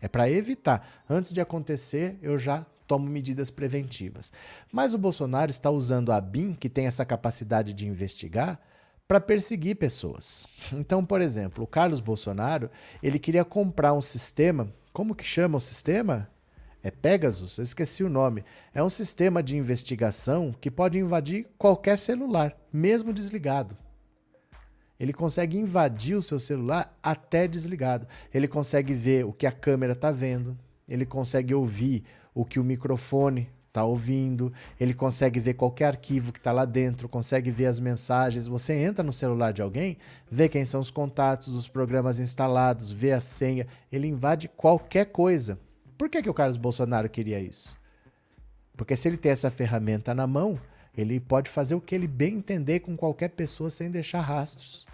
é para evitar. Antes de acontecer, eu já tomo medidas preventivas. Mas o Bolsonaro está usando a ABIN, que tem essa capacidade de investigar, para perseguir pessoas. Então, por exemplo, o Carlos Bolsonaro, ele queria comprar um sistema, como que chama o sistema? É Pegasus? Eu esqueci o nome. É um sistema de investigação que pode invadir qualquer celular, mesmo desligado. Ele consegue invadir o seu celular até desligado. Ele consegue ver o que a câmera está vendo, ele consegue ouvir o que o microfone está ouvindo, ele consegue ver qualquer arquivo que está lá dentro, consegue ver as mensagens. Você entra no celular de alguém, vê quem são os contatos, os programas instalados, vê a senha, ele invade qualquer coisa. Por que que o Carlos Bolsonaro queria isso? Porque se ele tem essa ferramenta na mão, ele pode fazer o que ele bem entender com qualquer pessoa sem deixar rastros.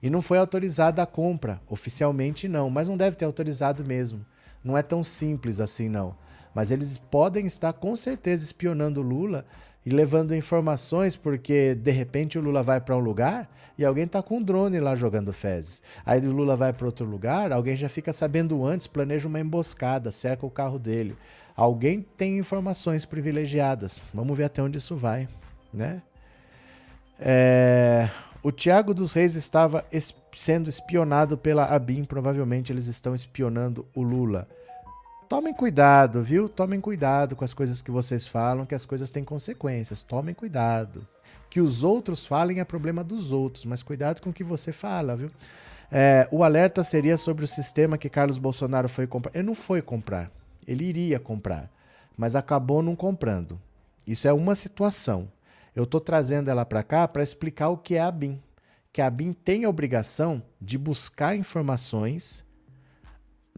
E não foi autorizada a compra, oficialmente não, mas não deve ter autorizado mesmo. Não é tão simples assim não. Mas eles podem estar com certeza espionando o Lula e levando informações, porque de repente o Lula vai para um lugar e alguém está com um drone lá jogando fezes. Aí o Lula vai para outro lugar, alguém já fica sabendo antes, planeja uma emboscada, cerca o carro dele. Alguém tem informações privilegiadas. Vamos ver até onde isso vai, né? É... O Tiago dos Reis estava esp- sendo espionado pela ABIN. Provavelmente eles estão espionando o Lula. Tomem cuidado, viu? Tomem cuidado com as coisas que vocês falam, que as coisas têm consequências. Tomem cuidado. Que os outros falem é problema dos outros, mas cuidado com o que você fala, viu? É, o alerta seria sobre o sistema que Carlos Bolsonaro foi comprar. Ele não foi comprar, ele iria comprar, mas acabou não comprando. Isso é uma situação. Eu estou trazendo ela para cá para explicar o que é a ABIN. Que a ABIN tem a obrigação de buscar informações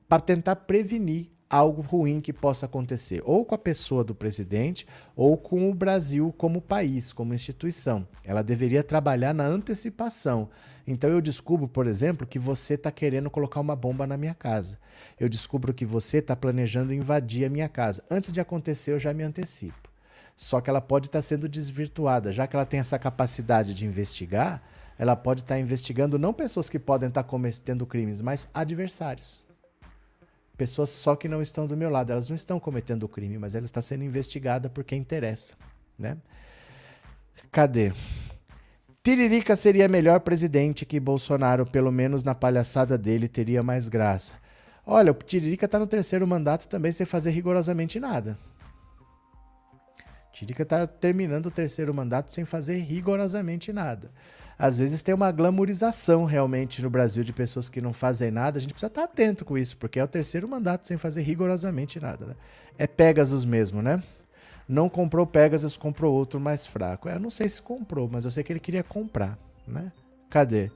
para tentar prevenir algo ruim que possa acontecer, ou com a pessoa do presidente, ou com o Brasil como país, como instituição. Ela deveria trabalhar na antecipação. Então eu descubro, por exemplo, que você está querendo colocar uma bomba na minha casa. Eu descubro que você está planejando invadir a minha casa. Antes de acontecer, eu já me antecipo. Só que ela pode estar sendo desvirtuada, já que ela tem essa capacidade de investigar, ela pode estar investigando não pessoas que podem estar cometendo crimes, mas adversários. Pessoas só que não estão do meu lado, elas não estão cometendo o crime, mas ela está sendo investigada porque interessa, né? Cadê? Tiririca seria melhor presidente que Bolsonaro, pelo menos na palhaçada dele teria mais graça. Olha, o Tiririca está no terceiro mandato também sem fazer rigorosamente nada. Tiririca está terminando o terceiro mandato sem fazer rigorosamente nada. Às vezes tem uma glamorização realmente no Brasil de pessoas que não fazem nada. A gente precisa estar atento com isso, porque é o terceiro mandato sem fazer rigorosamente nada, né? É Pegasus mesmo, né? Não comprou Pegasus, comprou outro mais fraco. Eu não sei se comprou, mas eu sei que ele queria comprar, né? Cadê?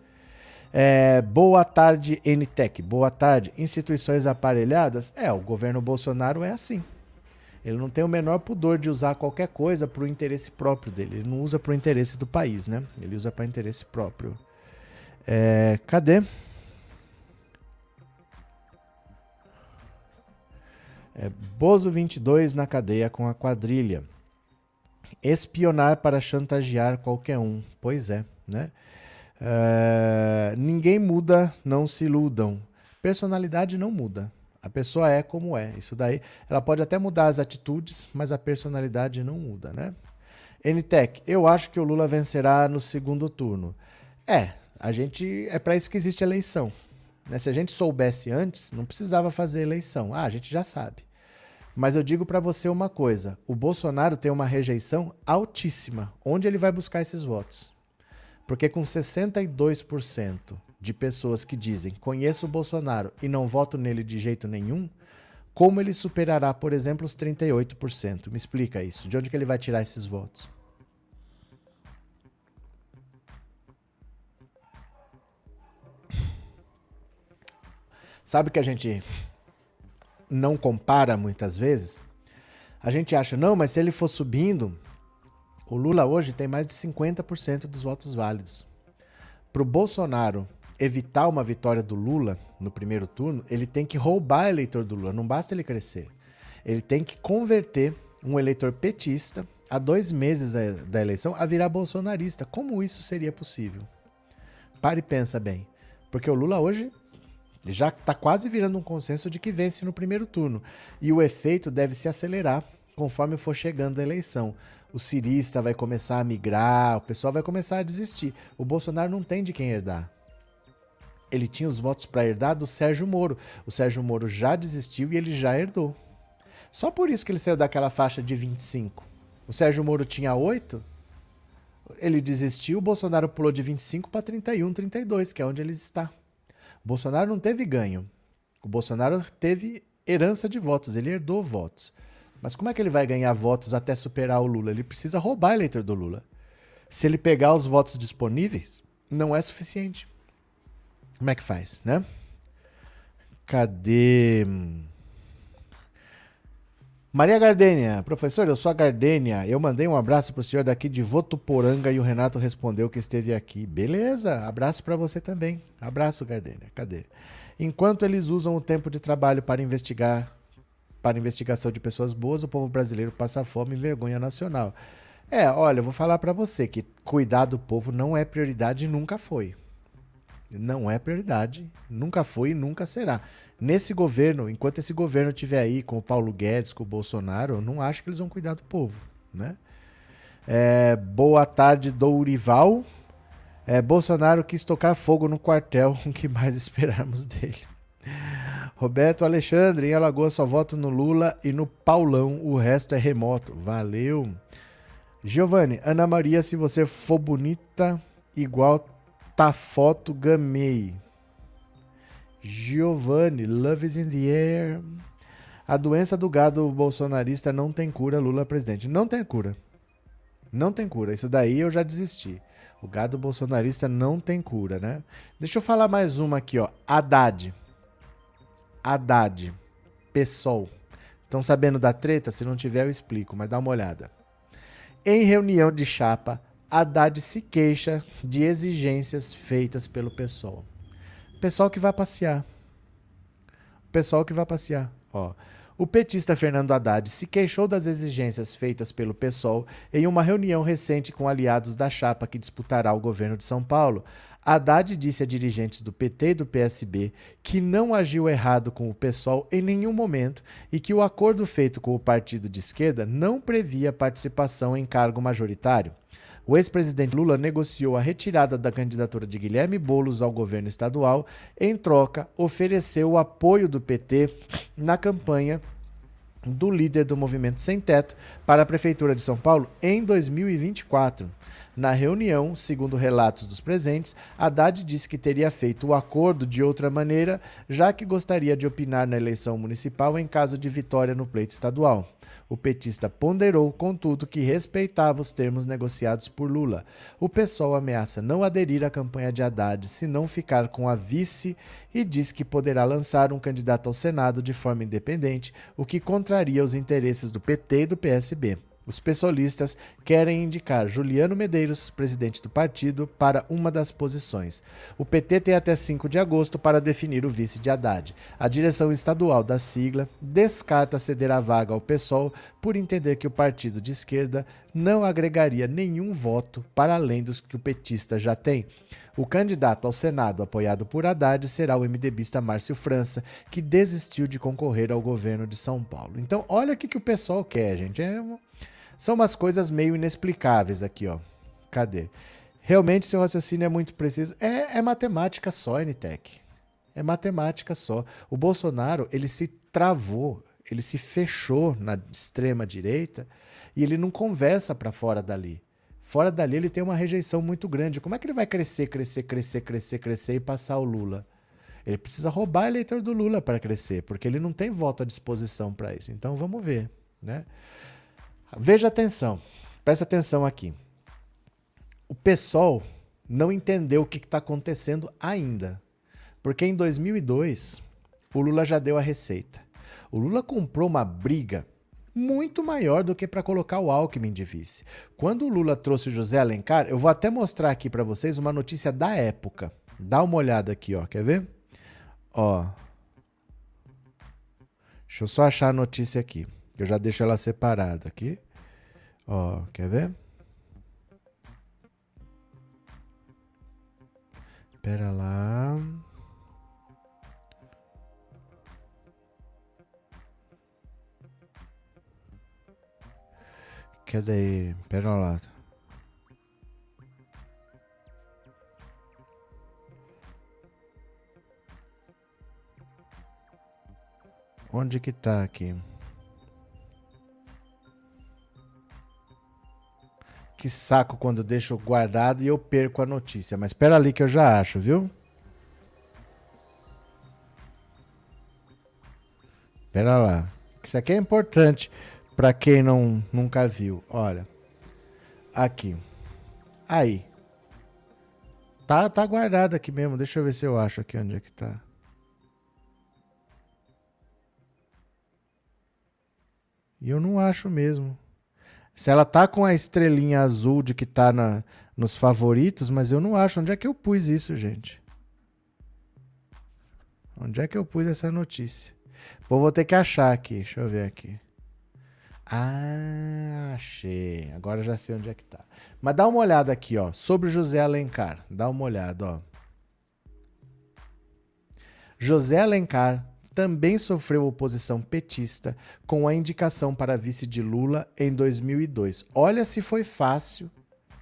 É, boa tarde, N T E C. Boa tarde. Instituições aparelhadas? É, o governo Bolsonaro é assim. Ele não tem o menor pudor de usar qualquer coisa para o interesse próprio dele. Ele não usa para o interesse do país, né? Ele usa para interesse próprio. É, cadê? É, Bozo vinte e dois na cadeia com a quadrilha. Espionar para chantagear qualquer um. Pois é, né? É, ninguém muda, não se iludam. Personalidade não muda. A pessoa é como é. Isso daí, ela pode até mudar as atitudes, mas a personalidade não muda, né? N T E C, eu acho que o Lula vencerá no segundo turno. É, a gente, é para isso que existe eleição, né? Se a gente soubesse antes, não precisava fazer eleição. Ah, a gente já sabe. Mas eu digo para você uma coisa, o Bolsonaro tem uma rejeição altíssima. Onde ele vai buscar esses votos? Porque com sessenta e dois por cento de pessoas que dizem conheço o Bolsonaro e não voto nele de jeito nenhum, como ele superará, por exemplo, os trinta e oito por cento? Me explica isso. De onde que ele vai tirar esses votos? Sabe que a gente não compara muitas vezes? A gente acha, não, mas se ele for subindo... O Lula hoje tem mais de cinquenta por cento dos votos válidos. Para o Bolsonaro evitar uma vitória do Lula no primeiro turno, ele tem que roubar eleitor do Lula, não basta ele crescer. Ele tem que converter um eleitor petista, a dois meses da, da eleição, a virar bolsonarista. Como isso seria possível? Pare e pensa bem, porque o Lula hoje já está quase virando um consenso de que vence no primeiro turno, e o efeito deve se acelerar conforme for chegando a eleição. O cirista vai começar a migrar, o pessoal vai começar a desistir. O Bolsonaro não tem de quem herdar. Ele tinha os votos para herdar do Sérgio Moro. O Sérgio Moro já desistiu e ele já herdou. Só por isso que ele saiu daquela faixa de vinte e cinco. O Sérgio Moro tinha oito, ele desistiu, o Bolsonaro pulou de vinte e cinco para trinta e um, trinta e dois, que é onde ele está. O Bolsonaro não teve ganho. O Bolsonaro teve herança de votos, ele herdou votos. Mas como é que ele vai ganhar votos até superar o Lula? Ele precisa roubar eleitor do Lula. Se ele pegar os votos disponíveis, não é suficiente. Como é que faz, né? Cadê? Maria Gardênia. Professor, eu sou a Gardênia. Eu mandei um abraço pro senhor daqui de Votuporanga e o Renato respondeu que esteve aqui. Beleza, abraço para você também. Abraço, Gardênia. Cadê? Enquanto eles usam o tempo de trabalho para investigar para investigação de pessoas boas, o povo brasileiro passa fome e vergonha nacional. É, olha, eu vou falar para você que cuidar do povo não é prioridade e nunca foi. Não é prioridade, nunca foi e nunca será. Nesse governo, enquanto esse governo estiver aí com o Paulo Guedes, com o Bolsonaro, eu não acho que eles vão cuidar do povo, né? É, boa tarde, Dourival. É, Bolsonaro quis tocar fogo no quartel, o que mais esperarmos dele? Roberto Alexandre, em Alagoas só voto no Lula e no Paulão, o resto é remoto. Valeu. Giovanni, Ana Maria, se você for bonita, igual tá foto, gamei. Giovanni, love is in the air. A doença do gado bolsonarista não tem cura, Lula presidente. Não tem cura. Não tem cura. Isso daí eu já desisti. O gado bolsonarista não tem cura, né? Deixa eu falar mais uma aqui, ó. Haddad. Haddad. P SOL. Estão sabendo da treta? Se não tiver, eu explico, mas dá uma olhada. Em reunião de chapa, Haddad se queixa de exigências feitas pelo P SOL. Pessoal que vai passear. Pessoal que vai passear, ó. O petista Fernando Haddad se queixou das exigências feitas pelo P SOL em uma reunião recente com aliados da chapa que disputará o governo de São Paulo. Haddad disse a dirigentes do P T e do P S B que não agiu errado com o P SOL em nenhum momento e que o acordo feito com o partido de esquerda não previa participação em cargo majoritário. O ex-presidente Lula negociou a retirada da candidatura de Guilherme Boulos ao governo estadual. Em troca, ofereceu o apoio do P T na campanha do líder do Movimento Sem Teto para a Prefeitura de São Paulo em dois mil e vinte e quatro. Na reunião, segundo relatos dos presentes, Haddad disse que teria feito o acordo de outra maneira, já que gostaria de opinar na eleição municipal em caso de vitória no pleito estadual. O petista ponderou, contudo, que respeitava os termos negociados por Lula. O P SOL ameaça não aderir à campanha de Haddad se não ficar com a vice e diz que poderá lançar um candidato ao Senado de forma independente, o que contraria os interesses do P T e do P S B. Os pessoalistas querem indicar Juliano Medeiros, presidente do partido, para uma das posições. O P T tem até cinco de agosto para definir o vice de Haddad. A direção estadual da sigla descarta ceder a vaga ao P SOL por entender que o partido de esquerda não agregaria nenhum voto para além dos que o petista já tem. O candidato ao Senado, apoiado por Haddad, será o MDBista Márcio França, que desistiu de concorrer ao governo de São Paulo. Então, olha o que, que o P SOL quer, gente. É uma... São umas coisas meio inexplicáveis aqui, ó. Cadê? Realmente, seu raciocínio é muito preciso. É, é matemática só, N T E C. É matemática só. O Bolsonaro, ele se travou, ele se fechou na extrema-direita e ele não conversa para fora dali. Fora dali ele tem uma rejeição muito grande. Como é que ele vai crescer, crescer, crescer, crescer, crescer e passar o Lula? Ele precisa roubar eleitor do Lula para crescer, porque ele não tem voto à disposição para isso. Então vamos ver, né? Veja atenção, presta atenção aqui. O P SOL não entendeu o que está acontecendo ainda, porque em dois mil e dois o Lula já deu a receita. O Lula comprou uma briga muito maior do que para colocar o Alckmin de vice. Quando o Lula trouxe o José Alencar, eu vou até mostrar aqui para vocês uma notícia da época. Dá uma olhada aqui, ó, quer ver? Ó. Deixa eu só achar a notícia aqui. Eu já deixo ela separada aqui. Ó, quer ver? Pera lá. Cadê? Pera lá. Onde que tá aqui? Que saco quando eu deixo guardado e eu perco a notícia. Mas pera ali que eu já acho, viu? Pera lá. Isso aqui é importante. Pra quem não, nunca viu, olha, aqui, aí, tá, tá guardado aqui mesmo, deixa eu ver se eu acho aqui onde é que tá. E eu não acho mesmo. Se ela tá com a estrelinha azul de que tá na, nos favoritos, mas eu não acho, onde é que eu pus isso, gente? Onde é que eu pus essa notícia? Pô, vou ter que achar aqui. Deixa eu ver aqui. Ah, achei. Agora eu já sei onde é que tá. Mas dá uma olhada aqui, ó. Sobre José Alencar. Dá uma olhada, ó. José Alencar também sofreu oposição petista com a indicação para vice de Lula em dois mil e dois. Olha se foi fácil,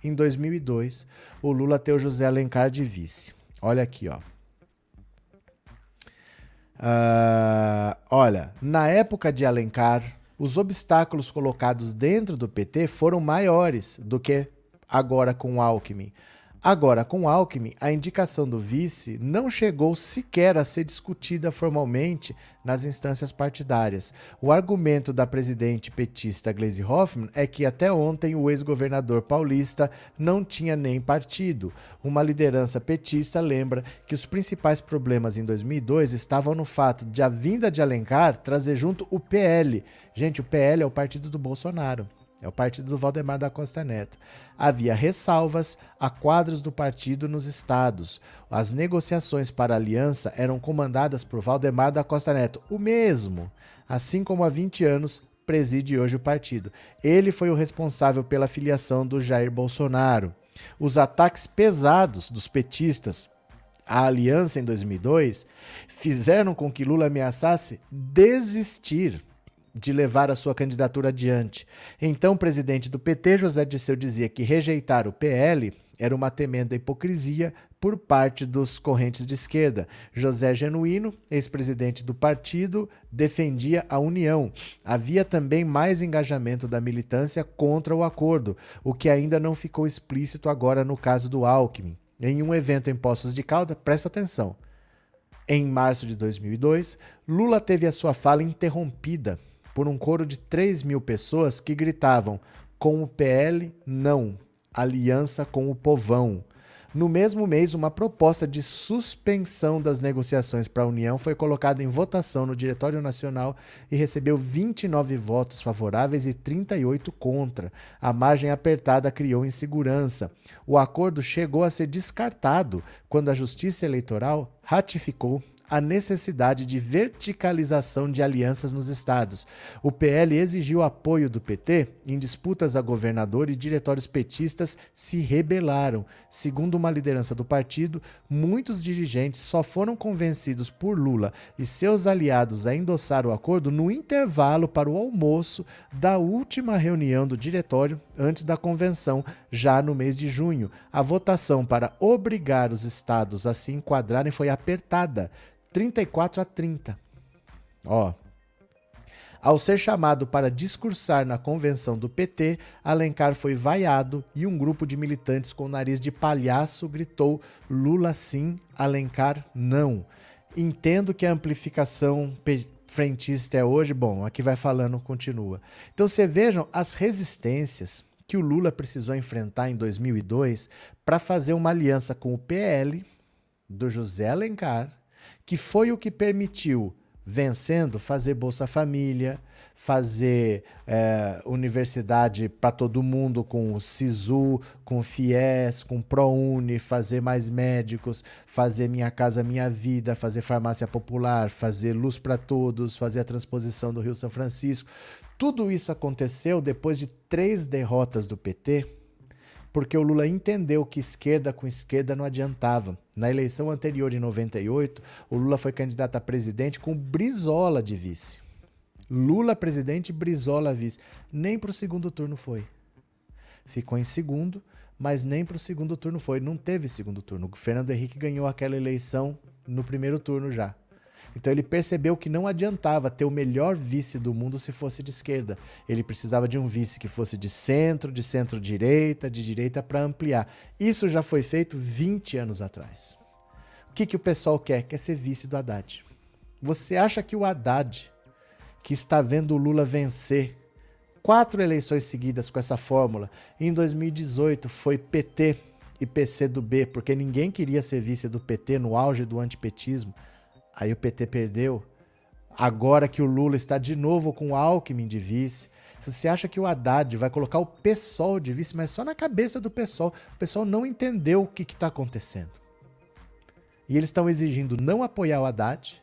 em dois mil e dois, o Lula ter o José Alencar de vice. Olha aqui, ó. Uh, olha, na época de Alencar, os obstáculos colocados dentro do P T foram maiores do que agora com Alckmin. Agora, com Alckmin, a indicação do vice não chegou sequer a ser discutida formalmente nas instâncias partidárias. O argumento da presidente petista Gleisi Hoffmann é que até ontem o ex-governador paulista não tinha nem partido. Uma liderança petista lembra que os principais problemas em dois mil e dois estavam no fato de a vinda de Alencar trazer junto o P L. Gente, o P L é o partido do Bolsonaro. É o partido do Valdemar da Costa Neto. Havia ressalvas a quadros do partido nos estados. As negociações para a aliança eram comandadas por Valdemar da Costa Neto, o mesmo, assim como há vinte anos preside hoje o partido. Ele foi o responsável pela filiação do Jair Bolsonaro. Os ataques pesados dos petistas à aliança em dois mil e dois fizeram com que Lula ameaçasse desistir de levar a sua candidatura adiante. Então, o presidente do P T, José Dirceu, dizia que rejeitar o P L era uma tremenda hipocrisia por parte dos correntes de esquerda. José Genuíno, ex-presidente do partido, defendia a união. Havia também mais engajamento da militância contra o acordo, o que ainda não ficou explícito agora no caso do Alckmin. Em um evento em Poços de Caldas, presta atenção, em março de dois mil e dois, Lula teve a sua fala interrompida por um coro de três mil pessoas que gritavam "com o P L, não, aliança com o povão". No mesmo mês, uma proposta de suspensão das negociações para a União foi colocada em votação no Diretório Nacional e recebeu vinte e nove votos favoráveis e trinta e oito contra. A margem apertada criou insegurança. O acordo chegou a ser descartado quando a Justiça Eleitoral ratificou a necessidade de verticalização de alianças nos estados. O P L exigiu apoio do P T em disputas a governador e diretórios petistas se rebelaram. Segundo uma liderança do partido, muitos dirigentes só foram convencidos por Lula e seus aliados a endossar o acordo no intervalo para o almoço da última reunião do diretório antes da convenção, já no mês de junho. A votação para obrigar os estados a se enquadrarem foi apertada, trinta e quatro a trinta. Ó. Ao ser chamado para discursar na convenção do P T, Alencar foi vaiado e um grupo de militantes com nariz de palhaço gritou "Lula sim, Alencar não". Entendo que a amplificação pe- frentista é hoje, bom, aqui vai falando, continua. Então você vejam as resistências que o Lula precisou enfrentar em dois mil e dois para fazer uma aliança com o P L do José Alencar, que foi o que permitiu, vencendo, fazer Bolsa Família, fazer é, universidade para todo mundo com o SISU, com o FIES, com o ProUni, fazer mais médicos, fazer Minha Casa Minha Vida, fazer farmácia popular, fazer luz para todos, fazer a transposição do Rio São Francisco. Tudo isso aconteceu depois de três derrotas do P T, porque o Lula entendeu que esquerda com esquerda não adiantava. Na eleição anterior, em noventa e oito, o Lula foi candidato a presidente com Brizola de vice. Lula presidente, Brizola vice. Nem para o segundo turno foi. Ficou em segundo, mas nem para o segundo turno foi. Não teve segundo turno. O Fernando Henrique ganhou aquela eleição no primeiro turno já. Então ele percebeu que não adiantava ter o melhor vice do mundo se fosse de esquerda. Ele precisava de um vice que fosse de centro, de centro-direita, de direita para ampliar. Isso já foi feito vinte anos atrás. O que, que o pessoal quer? Quer ser vice do Haddad. Você acha que o Haddad, que está vendo o Lula vencer quatro eleições seguidas com essa fórmula, em dois mil e dezoito foi P T e P C do B, porque ninguém queria ser vice do P T no auge do antipetismo. Aí o P T perdeu. Agora que o Lula está de novo com o Alckmin de vice, você acha que o Haddad vai colocar o PSOL de vice, mas só na cabeça do PSOL. O PSOL não entendeu o que está acontecendo. E eles estão exigindo não apoiar o Haddad,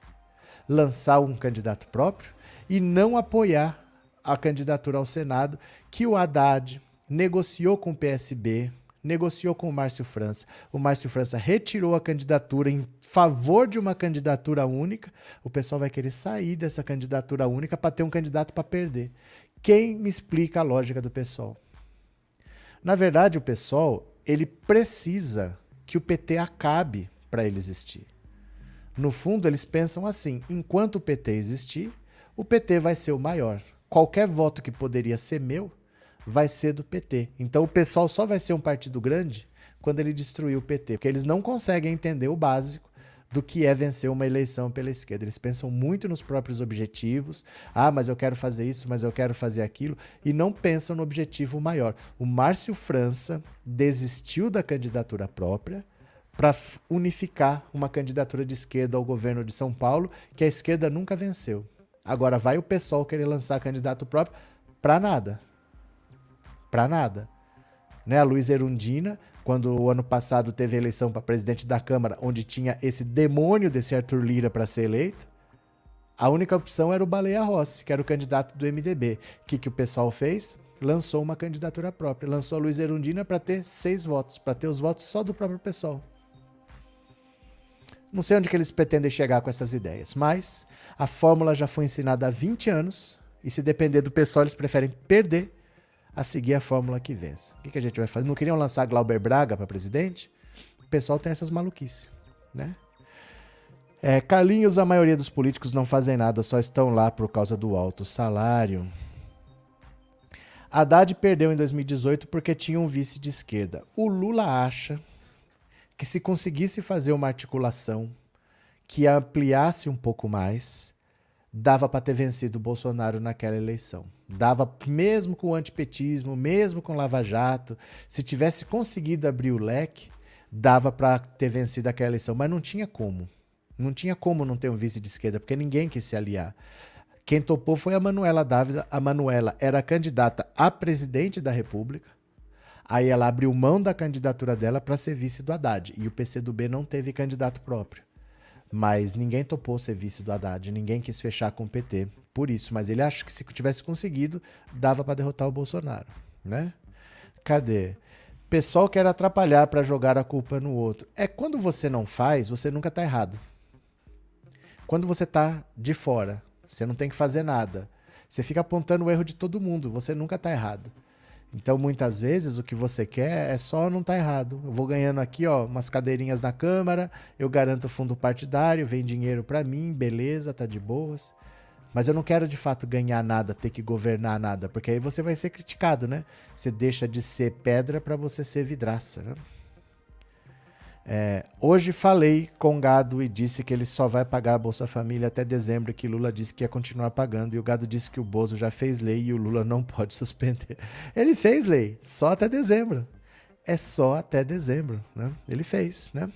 lançar um candidato próprio e não apoiar a candidatura ao Senado que o Haddad negociou com o P S B, negociou com o Márcio França. O Márcio França retirou a candidatura em favor de uma candidatura única. O pessoal vai querer sair dessa candidatura única para ter um candidato para perder. Quem me explica a lógica do P SOL? Na verdade, o P SOL, ele precisa que o P T acabe para ele existir. No fundo, eles pensam assim: enquanto o P T existir, o P T vai ser o maior. Qualquer voto que poderia ser meu vai ser do P T. Então o P SOL só vai ser um partido grande quando ele destruir o P T, porque eles não conseguem entender o básico do que é vencer uma eleição pela esquerda. Eles pensam muito nos próprios objetivos. Ah, mas eu quero fazer isso, mas eu quero fazer aquilo. E não pensam no objetivo maior. O Márcio França desistiu da candidatura própria para unificar uma candidatura de esquerda ao governo de São Paulo, que a esquerda nunca venceu. Agora vai o P SOL querer lançar candidato próprio para nada. Para nada. Né? A Luísa Erundina, quando o ano passado teve eleição para presidente da Câmara, onde tinha esse demônio desse Arthur Lira para ser eleito, a única opção era o Baleia Rossi, que era o candidato do M D B. O que, que o pessoal fez? Lançou uma candidatura própria. Lançou a Luísa Erundina para ter seis votos, para ter os votos só do próprio pessoal. Não sei onde que eles pretendem chegar com essas ideias, mas a fórmula já foi ensinada há vinte anos e, se depender do pessoal, eles preferem perder a seguir a fórmula que vence. O que, que a gente vai fazer? Não queriam lançar Glauber Braga para presidente? O pessoal tem essas maluquices, né? É, Carlinhos, a maioria dos políticos não fazem nada, só estão lá por causa do alto salário. Haddad perdeu em dois mil e dezoito porque tinha um vice de esquerda. O Lula acha que, se conseguisse fazer uma articulação que ampliasse um pouco mais, dava para ter vencido o Bolsonaro naquela eleição. Dava, mesmo com o antipetismo, mesmo com o Lava Jato, se tivesse conseguido abrir o leque, dava para ter vencido aquela eleição, mas não tinha como. Não tinha como não ter um vice de esquerda, porque ninguém quis se aliar. Quem topou foi a Manuela Dávila. A Manuela era candidata a presidente da República, aí ela abriu mão da candidatura dela para ser vice do Haddad, e o P C do B não teve candidato próprio. Mas ninguém topou ser vice do Haddad, ninguém quis fechar com o P T por isso. Mas ele acha que, se tivesse conseguido, dava para derrotar o Bolsonaro, né? Cadê? Pessoal quer atrapalhar para jogar a culpa no outro. É, quando você não faz, você nunca tá errado. Quando você tá de fora, você não tem que fazer nada. Você fica apontando o erro de todo mundo, você nunca tá errado. Então, muitas vezes, o que você quer é só não estar errado. Eu vou ganhando aqui, ó, umas cadeirinhas na Câmara, eu garanto fundo partidário, vem dinheiro para mim, beleza, tá de boas. Mas eu não quero, de fato, ganhar nada, ter que governar nada, porque aí você vai ser criticado, né? Você deixa de ser pedra para você ser vidraça, né? É, hoje falei com o Gado e disse que ele só vai pagar a Bolsa Família até dezembro, que Lula disse que ia continuar pagando, e o Gado disse que o Bozo já fez lei e o Lula não pode suspender. Ele fez lei, só até dezembro. É só até dezembro, né? Ele fez, né?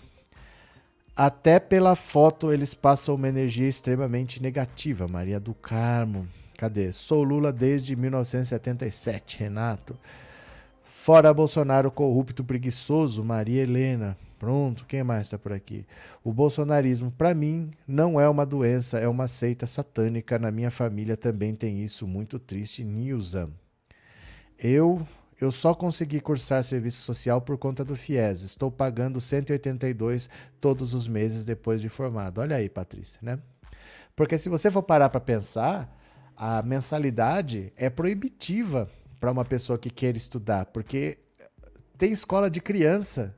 Até pela foto eles passam uma energia extremamente negativa. Maria do Carmo, cadê? Sou Lula desde mil novecentos e setenta e sete, Renato. Fora Bolsonaro corrupto, preguiçoso, Maria Helena. Pronto, quem mais está por aqui? O bolsonarismo, para mim, não é uma doença, é uma seita satânica. Na minha família também tem isso, muito triste, Nilza. Eu, eu só consegui cursar serviço social por conta do FIES. Estou pagando cento e oitenta e dois reais todos os meses depois de formado. Olha aí, Patrícia, né? Porque se você for parar para pensar, a mensalidade é proibitiva para uma pessoa que queira estudar, porque tem escola de criança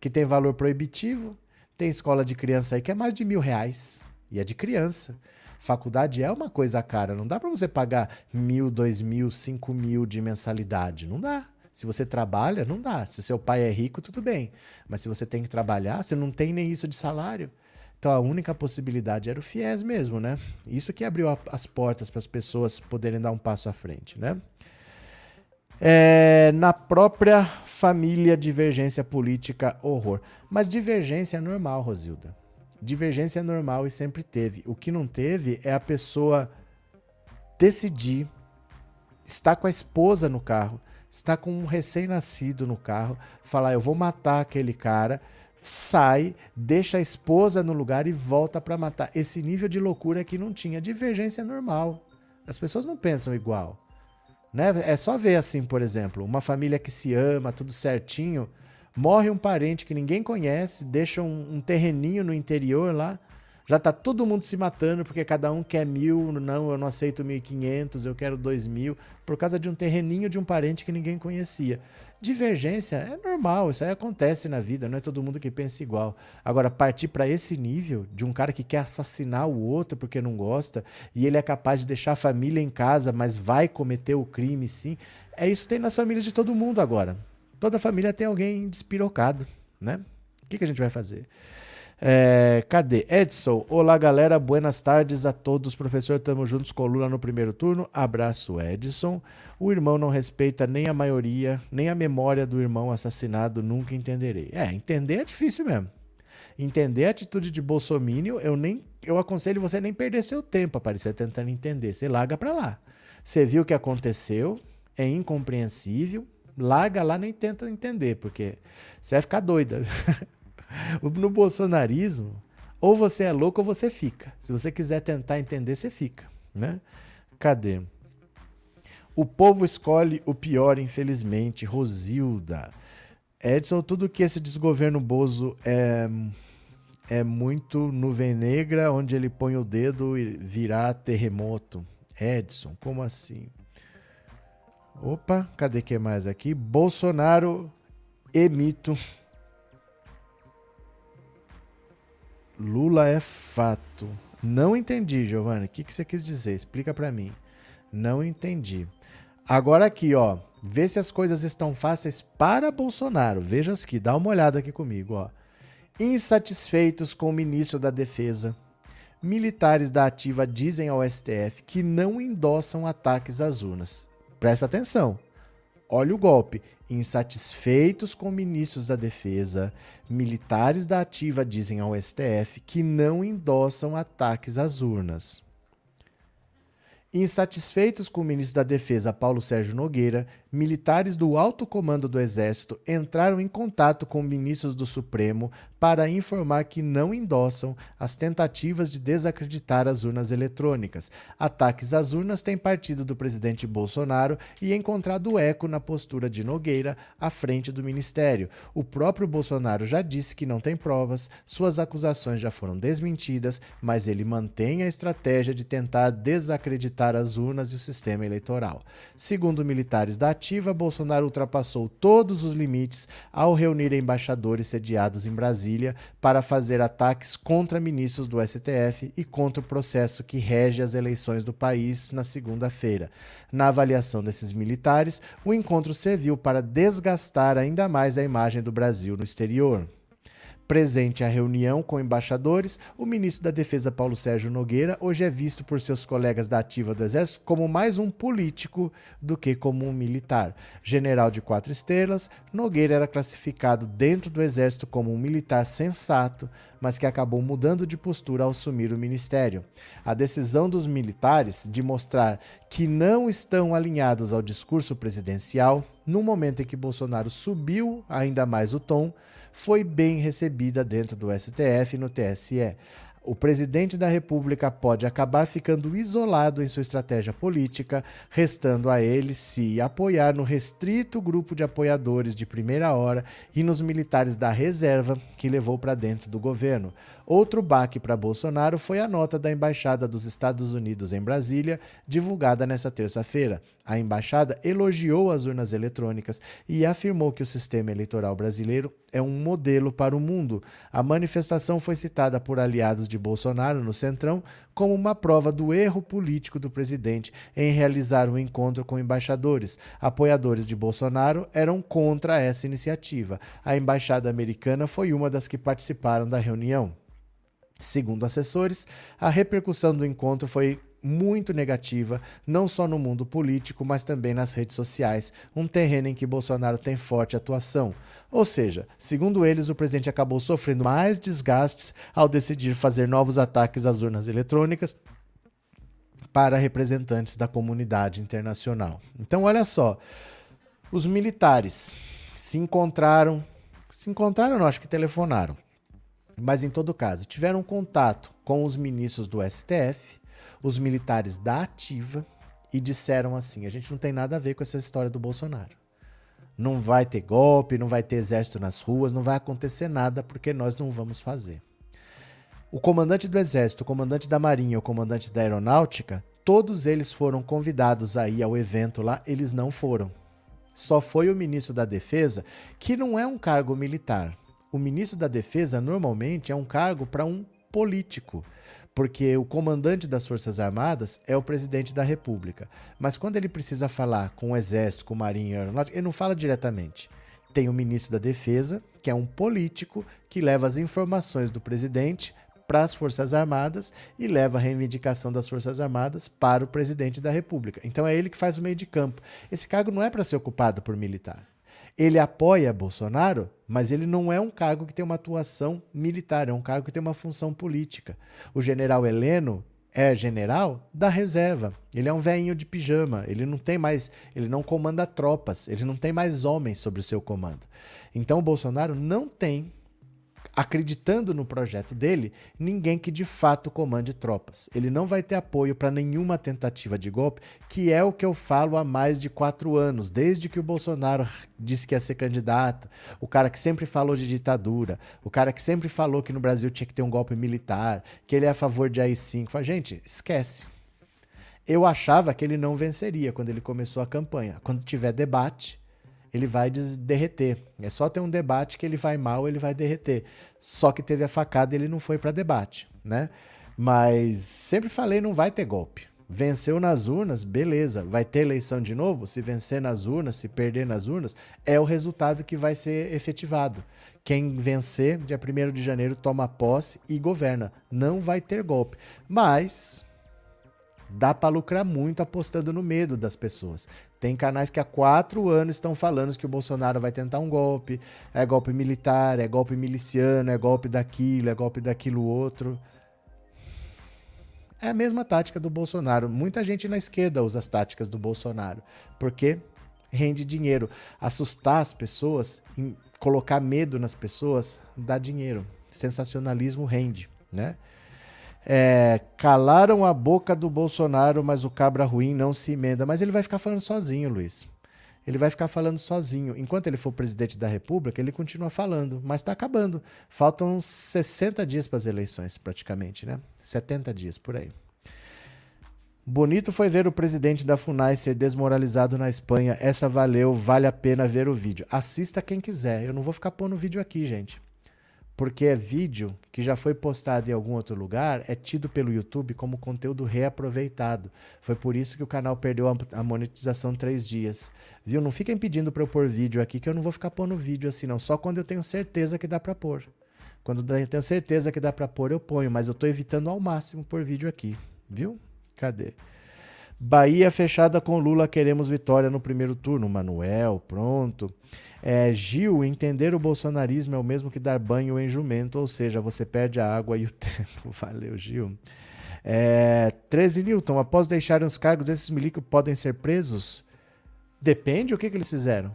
que tem valor proibitivo, tem escola de criança aí que é mais de mil reais, e é de criança. Faculdade é uma coisa cara, não dá para você pagar mil, dois mil, cinco mil de mensalidade, não dá. Se você trabalha, não dá. Se seu pai é rico, tudo bem, mas se você tem que trabalhar, você não tem nem isso de salário. Então a única possibilidade era o FIES mesmo, né? Isso que abriu a, as portas para as pessoas poderem dar um passo à frente, né? É, na própria família, divergência política, horror. Mas divergência é normal, Rosilda. Divergência é normal e sempre teve. O que não teve é a pessoa decidir estar com a esposa no carro, estar com um recém-nascido no carro, falar: eu vou matar aquele cara, sai, deixa a esposa no lugar e volta para matar. Esse nível de loucura que não tinha. Divergência normal. As pessoas não pensam igual. Né? É só ver assim, por exemplo, uma família que se ama, tudo certinho, morre um parente que ninguém conhece, deixa um, um terreninho no interior lá, já tá todo mundo se matando porque cada um quer mil, não, eu não aceito mil e quinhentos, eu quero dois mil, por causa de um terreninho de um parente que ninguém conhecia. Divergência é normal, isso aí acontece na vida, não é todo mundo que pensa igual. Agora, partir para esse nível de um cara que quer assassinar o outro porque não gosta e ele é capaz de deixar a família em casa, mas vai cometer o crime sim, é isso que tem nas famílias de todo mundo agora. Toda família tem alguém despirocado, né? O que, que a gente vai fazer? É, cadê? Edson, olá galera, buenas tardes a todos, professor, tamo juntos com o Lula no primeiro turno, abraço Edson. O irmão não respeita nem a maioria, nem a memória do irmão assassinado, nunca entenderei. É, entender é difícil mesmo. Entender a atitude de Bolsonaro, eu nem, eu aconselho você nem perder seu tempo, aparecer tentando entender, você larga pra lá. Você viu o que aconteceu, é incompreensível, larga lá, nem tenta entender, porque você vai ficar doida. No bolsonarismo, ou você é louco ou você fica. Se você quiser tentar entender, você fica, né? Cadê? O povo escolhe o pior, infelizmente. Rosilda. Edson, tudo que esse desgoverno Bozo é, é muito nuvem negra, onde ele põe o dedo e virá terremoto. Edson, como assim? Opa, cadê que mais aqui? Bolsonaro é mito. Lula é fato. Não entendi, Giovanni. O que, que você quis dizer? Explica pra mim. Não entendi. Agora aqui, ó. Vê se as coisas estão fáceis para Bolsonaro. Veja aqui. Dá uma olhada aqui comigo, ó. Insatisfeitos com o ministro da Defesa, militares da Ativa dizem ao S T F que não endossam ataques às urnas. Presta atenção. Olha o golpe. Insatisfeitos com ministros da Defesa, militares da Ativa dizem ao S T F que não endossam ataques às urnas. Insatisfeitos com o ministro da Defesa, Paulo Sérgio Nogueira, militares do alto comando do Exército entraram em contato com ministros do Supremo para informar que não endossam as tentativas de desacreditar as urnas eletrônicas. Ataques às urnas têm partido do presidente Bolsonaro e encontrado eco na postura de Nogueira à frente do ministério. O próprio Bolsonaro já disse que não tem provas, suas acusações já foram desmentidas, mas ele mantém a estratégia de tentar desacreditar as urnas e o sistema eleitoral. Segundo militares da Ativa, Bolsonaro ultrapassou todos os limites ao reunir embaixadores sediados em Brasília para fazer ataques contra ministros do S T F e contra o processo que rege as eleições do país na segunda-feira. Na avaliação desses militares, o encontro serviu para desgastar ainda mais a imagem do Brasil no exterior. Presente à reunião com embaixadores, o ministro da Defesa Paulo Sérgio Nogueira hoje é visto por seus colegas da Ativa do Exército como mais um político do que como um militar. General de quatro estrelas, Nogueira era classificado dentro do Exército como um militar sensato, mas que acabou mudando de postura ao assumir o ministério. A decisão dos militares de mostrar que não estão alinhados ao discurso presidencial, no momento em que Bolsonaro subiu ainda mais o tom, foi bem recebida dentro do S T F e no T S E. O presidente da República pode acabar ficando isolado em sua estratégia política, restando a ele se apoiar no restrito grupo de apoiadores de primeira hora e nos militares da reserva que levou para dentro do governo. Outro baque para Bolsonaro foi a nota da Embaixada dos Estados Unidos em Brasília, divulgada nesta terça-feira. A embaixada elogiou as urnas eletrônicas e afirmou que o sistema eleitoral brasileiro é um modelo para o mundo. A manifestação foi citada por aliados de Bolsonaro no Centrão como uma prova do erro político do presidente em realizar um encontro com embaixadores. Apoiadores de Bolsonaro eram contra essa iniciativa. A embaixada americana foi uma das que participaram da reunião. Segundo assessores, a repercussão do encontro foi muito negativa, não só no mundo político, mas também nas redes sociais, um terreno em que Bolsonaro tem forte atuação. Ou seja, segundo eles, o presidente acabou sofrendo mais desgastes ao decidir fazer novos ataques às urnas eletrônicas para representantes da comunidade internacional. Então, olha só, os militares se encontraram, se encontraram, não, acho que telefonaram. Mas, em todo caso, tiveram contato com os ministros do S T F, os militares da Ativa, e disseram assim, a gente não tem nada a ver com essa história do Bolsonaro. Não vai ter golpe, não vai ter exército nas ruas, não vai acontecer nada, porque nós não vamos fazer. O comandante do Exército, o comandante da Marinha, o comandante da Aeronáutica, todos eles foram convidados aí ao evento lá, eles não foram. Só foi o ministro da Defesa, que não é um cargo militar. O ministro da Defesa, normalmente, é um cargo para um político, porque o comandante das Forças Armadas é o presidente da República. Mas quando ele precisa falar com o Exército, com o Marinho, ele não fala diretamente. Tem o ministro da Defesa, que é um político, que leva as informações do presidente para as Forças Armadas e leva a reivindicação das Forças Armadas para o presidente da República. Então é ele que faz o meio de campo. Esse cargo não é para ser ocupado por militar. Ele apoia Bolsonaro, mas ele não é um cargo que tem uma atuação militar, é um cargo que tem uma função política. O general Heleno é general da reserva, ele é um velhinho de pijama, ele não tem mais, ele não comanda tropas, ele não tem mais homens sobre o seu comando. Então o Bolsonaro não tem, acreditando no projeto dele, ninguém que de fato comande tropas. Ele não vai ter apoio para nenhuma tentativa de golpe, que é o que eu falo há mais de quatro anos, desde que o Bolsonaro disse que ia ser candidato, o cara que sempre falou de ditadura, o cara que sempre falou que no Brasil tinha que ter um golpe militar, que ele é a favor de A I cinco. Fala, gente, esquece. Eu achava que ele não venceria quando ele começou a campanha. Quando tiver debate, ele vai derreter. É só ter um debate que ele vai mal, ele vai derreter. Só que teve a facada e ele não foi para debate, né? Mas sempre falei, não vai ter golpe. Venceu nas urnas, beleza. Vai ter eleição de novo? Se vencer nas urnas, se perder nas urnas, é o resultado que vai ser efetivado. Quem vencer, dia primeiro de janeiro, toma posse e governa. Não vai ter golpe. Mas dá para lucrar muito apostando no medo das pessoas. Tem canais que há quatro anos estão falando que o Bolsonaro vai tentar um golpe, é golpe militar, é golpe miliciano, é golpe daquilo, é golpe daquilo outro. É a mesma tática do Bolsonaro. Muita gente na esquerda usa as táticas do Bolsonaro, porque rende dinheiro. Assustar as pessoas, colocar medo nas pessoas, dá dinheiro. Sensacionalismo rende, né? É, calaram a boca do Bolsonaro, mas o cabra ruim não se emenda. Mas ele vai ficar falando sozinho, Luiz. Ele vai ficar falando sozinho. Enquanto ele for presidente da República, ele continua falando, mas está acabando. Faltam sessenta dias para as eleições, praticamente, né? setenta dias, por aí. Bonito foi ver o presidente da FUNAI ser desmoralizado na Espanha. Essa valeu, vale a pena ver o vídeo. Assista quem quiser. Eu não vou ficar pondo vídeo aqui, gente. Porque é vídeo que já foi postado em algum outro lugar, é tido pelo YouTube como conteúdo reaproveitado. Foi por isso que o canal perdeu a monetização três dias. Viu? Não fiquem pedindo para eu pôr vídeo aqui, que eu não vou ficar pondo vídeo assim, não. Só quando eu tenho certeza que dá para pôr. Quando eu tenho certeza que dá para pôr, eu ponho, mas eu tô evitando ao máximo pôr vídeo aqui. Viu? Cadê? Bahia fechada com Lula, queremos vitória no primeiro turno. Manuel, pronto. É, Gil, entender o bolsonarismo é o mesmo que dar banho em jumento, ou seja, você perde a água e o tempo. Valeu, Gil. É, treze Newton, após deixarem os cargos, esses milicos podem ser presos? Depende o que, que eles fizeram.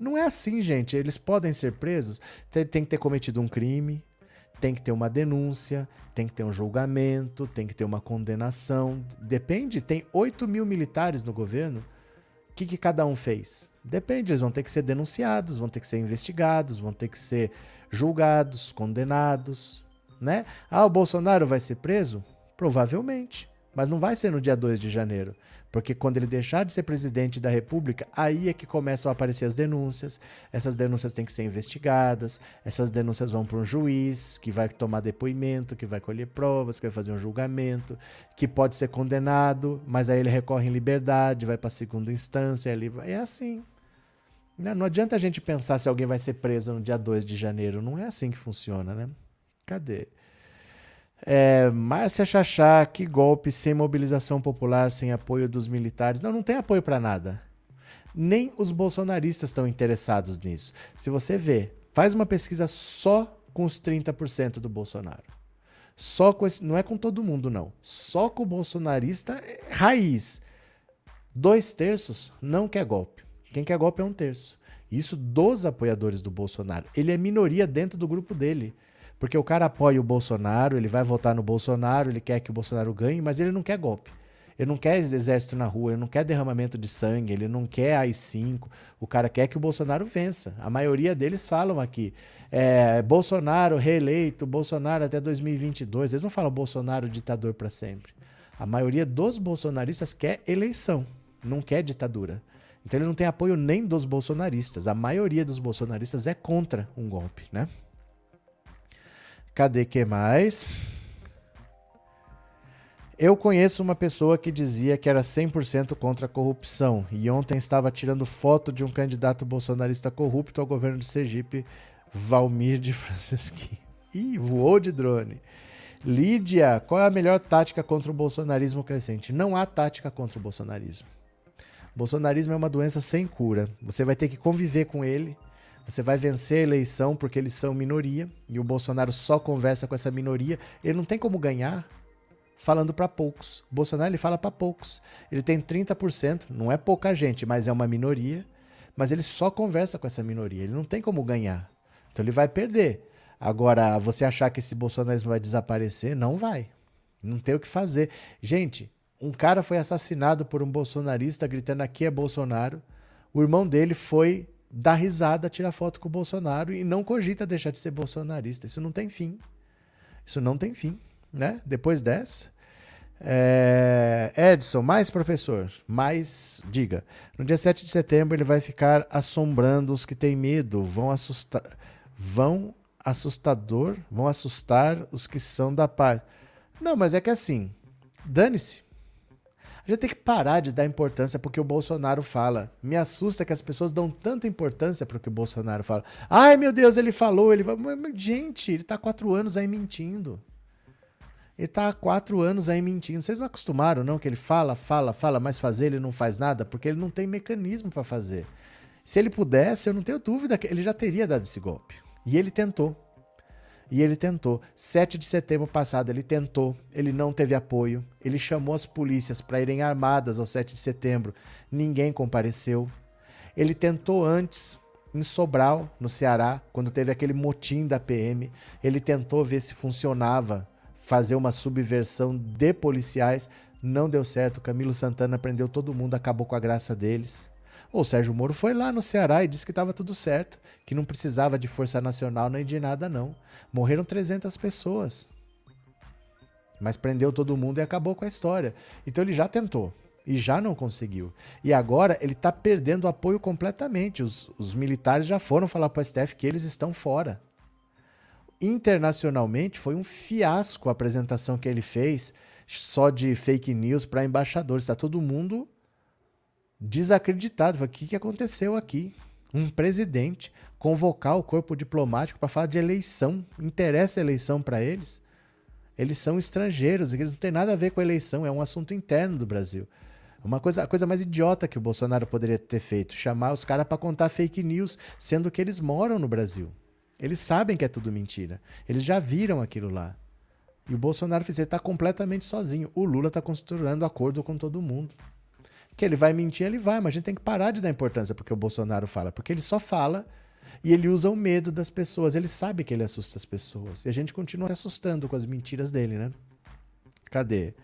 Não é assim, gente. Eles podem ser presos, tem, tem que ter cometido um crime. Tem que ter uma denúncia, tem que ter um julgamento, tem que ter uma condenação. Depende, tem oito mil militares no governo. O que, que cada um fez? Depende, eles vão ter que ser denunciados, vão ter que ser investigados, vão ter que ser julgados, condenados, né? Ah, o Bolsonaro vai ser preso? Provavelmente, mas não vai ser no dia dois de janeiro. Porque quando ele deixar de ser presidente da República, aí é que começam a aparecer as denúncias. Essas denúncias têm que ser investigadas, essas denúncias vão para um juiz, que vai tomar depoimento, que vai colher provas, que vai fazer um julgamento, que pode ser condenado, mas aí ele recorre em liberdade, vai para a segunda instância, ele vai... é assim. Não adianta a gente pensar se alguém vai ser preso no dia dois de janeiro, não é assim que funciona, né? Cadê? É, Márcia Chachá, que golpe sem mobilização popular, sem apoio dos militares. Não, não tem apoio para nada. Nem os bolsonaristas estão interessados nisso. Se você vê, faz uma pesquisa só com os trinta por cento do Bolsonaro. Só com esse, não é com todo mundo, não. Só com o bolsonarista raiz. Dois terços não quer golpe. Quem quer golpe é um terço. Isso dos apoiadores do Bolsonaro. Ele é minoria dentro do grupo dele. Porque o cara apoia o Bolsonaro, ele vai votar no Bolsonaro, ele quer que o Bolsonaro ganhe, mas ele não quer golpe. Ele não quer exército na rua, ele não quer derramamento de sangue, ele não quer A I cinco. O cara quer que o Bolsonaro vença. A maioria deles falam aqui, é, Bolsonaro reeleito, Bolsonaro até dois mil e vinte e dois. Eles não falam Bolsonaro ditador para sempre. A maioria dos bolsonaristas quer eleição, não quer ditadura. Então ele não tem apoio nem dos bolsonaristas. A maioria dos bolsonaristas é contra um golpe, né? Cadê que mais? Eu conheço uma pessoa que dizia que era cem por cento contra a corrupção e ontem estava tirando foto de um candidato bolsonarista corrupto ao governo de Sergipe, Valmir de Franceschini. Ih, voou de drone. Lídia, qual é a melhor tática contra o bolsonarismo crescente? Não há tática contra o bolsonarismo. Bolsonarismo é uma doença sem cura. Você vai ter que conviver com ele, você vai vencer a eleição porque eles são minoria e o Bolsonaro só conversa com essa minoria. Ele não tem como ganhar falando para poucos. O Bolsonaro, ele fala para poucos. Ele tem trinta por cento, não é pouca gente, mas é uma minoria, mas ele só conversa com essa minoria. Ele não tem como ganhar. Então ele vai perder. Agora, você achar que esse bolsonarismo vai desaparecer? Não vai. Não tem o que fazer. Gente, um cara foi assassinado por um bolsonarista gritando aqui é Bolsonaro. O irmão dele foi dar risada, tirar foto com o Bolsonaro e não cogita deixar de ser bolsonarista. Isso não tem fim. Isso não tem fim. Né? Depois dessa, é... Edson, mais professor, mais diga. No dia sete de setembro ele vai ficar assombrando os que têm medo, vão assustar, vão assustador, vão assustar os que são da paz. Não, mas é que assim, dane-se. A gente tem que parar de dar importância porque o Bolsonaro fala. Me assusta que as pessoas dão tanta importância para o que o Bolsonaro fala. Ai, meu Deus, ele falou, ele vai. Gente, ele está há quatro anos aí mentindo. Ele tá há quatro anos aí mentindo. Vocês não acostumaram, não, que ele fala, fala, fala, mas fazer ele não faz nada? Porque ele não tem mecanismo para fazer. Se ele pudesse, eu não tenho dúvida que ele já teria dado esse golpe. E ele tentou. E ele tentou. sete de setembro passado ele tentou, ele não teve apoio, ele chamou as polícias para irem armadas ao sete de setembro, ninguém compareceu. Ele tentou antes... em Sobral, no Ceará, quando teve aquele motim da P M, ele tentou ver se funcionava fazer uma subversão de policiais, não deu certo, Camilo Santana prendeu todo mundo, acabou com a graça deles. O Sérgio Moro foi lá no Ceará e disse que estava tudo certo, que não precisava de Força Nacional nem de nada não. Morreram trezentas pessoas, mas prendeu todo mundo e acabou com a história. Então ele já tentou e já não conseguiu. E agora ele está perdendo o apoio completamente, os, os militares já foram falar para o S T F que eles estão fora. Internacionalmente foi um fiasco a apresentação que ele fez só de fake news para embaixadores. Está todo mundo desacreditado. O que, que aconteceu aqui? Um presidente convocar o corpo diplomático para falar de eleição. Interessa a eleição para eles? Eles são estrangeiros, eles não têm nada a ver com a eleição, é um assunto interno do Brasil. Uma coisa, a coisa mais idiota que o Bolsonaro poderia ter feito, chamar os caras para contar fake news, sendo que eles moram no Brasil. Eles sabem que é tudo mentira. Eles já viram aquilo lá. E o Bolsonaro está completamente sozinho. O Lula está costurando acordo com todo mundo. Que ele vai mentir, ele vai, mas a gente tem que parar de dar importância porque o Bolsonaro fala. Porque ele só fala e ele usa o medo das pessoas. Ele sabe que ele assusta as pessoas. E a gente continua se assustando com as mentiras dele, né? Cadê?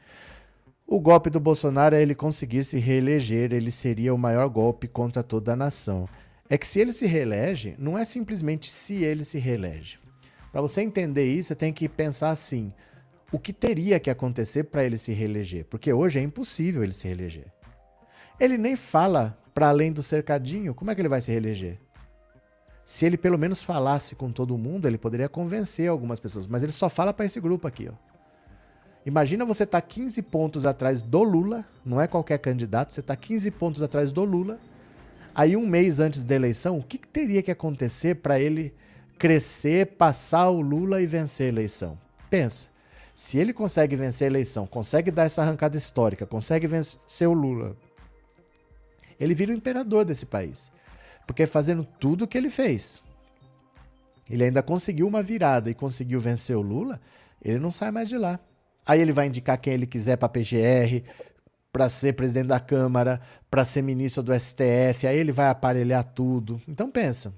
O golpe do Bolsonaro é ele conseguir se reeleger. Ele seria o maior golpe contra toda a nação. É que se ele se reelege, não é simplesmente se ele se reelege. Para você entender isso, você tem que pensar assim, o que teria que acontecer para ele se reeleger? Porque hoje é impossível ele se reeleger. Ele nem fala para além do cercadinho, como é que ele vai se reeleger? Se ele pelo menos falasse com todo mundo, ele poderia convencer algumas pessoas, mas ele só fala para esse grupo aqui, ó. Imagina você estar tá quinze pontos atrás do Lula, não é qualquer candidato, você está quinze pontos atrás do Lula. Aí um mês antes da eleição, o que, que teria que acontecer para ele crescer, passar o Lula e vencer a eleição? Pensa, se ele consegue vencer a eleição, consegue dar essa arrancada histórica, consegue vencer o Lula, ele vira o imperador desse país. Porque fazendo tudo o que ele fez, ele ainda conseguiu uma virada e conseguiu vencer o Lula, ele não sai mais de lá. Aí ele vai indicar quem ele quiser para a P G R, para ser presidente da Câmara, para ser ministro do S T F, aí ele vai aparelhar tudo. Então pensa,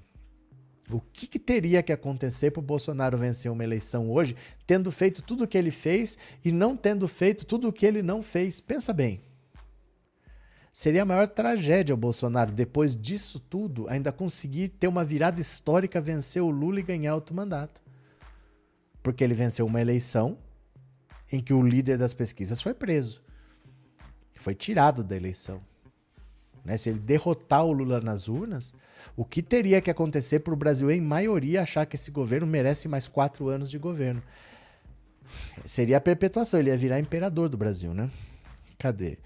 o que, que teria que acontecer para o Bolsonaro vencer uma eleição hoje, tendo feito tudo o que ele fez e não tendo feito tudo o que ele não fez? Pensa bem. Seria a maior tragédia o Bolsonaro, depois disso tudo, ainda conseguir ter uma virada histórica, vencer o Lula e ganhar outro mandato. Porque ele venceu uma eleição em que o líder das pesquisas foi preso. Foi tirado da eleição. Né? Se ele derrotar o Lula nas urnas, o que teria que acontecer para o Brasil, em maioria, achar que esse governo merece mais quatro anos de governo? Seria a perpetuação, ele ia virar imperador do Brasil, né? Cadê?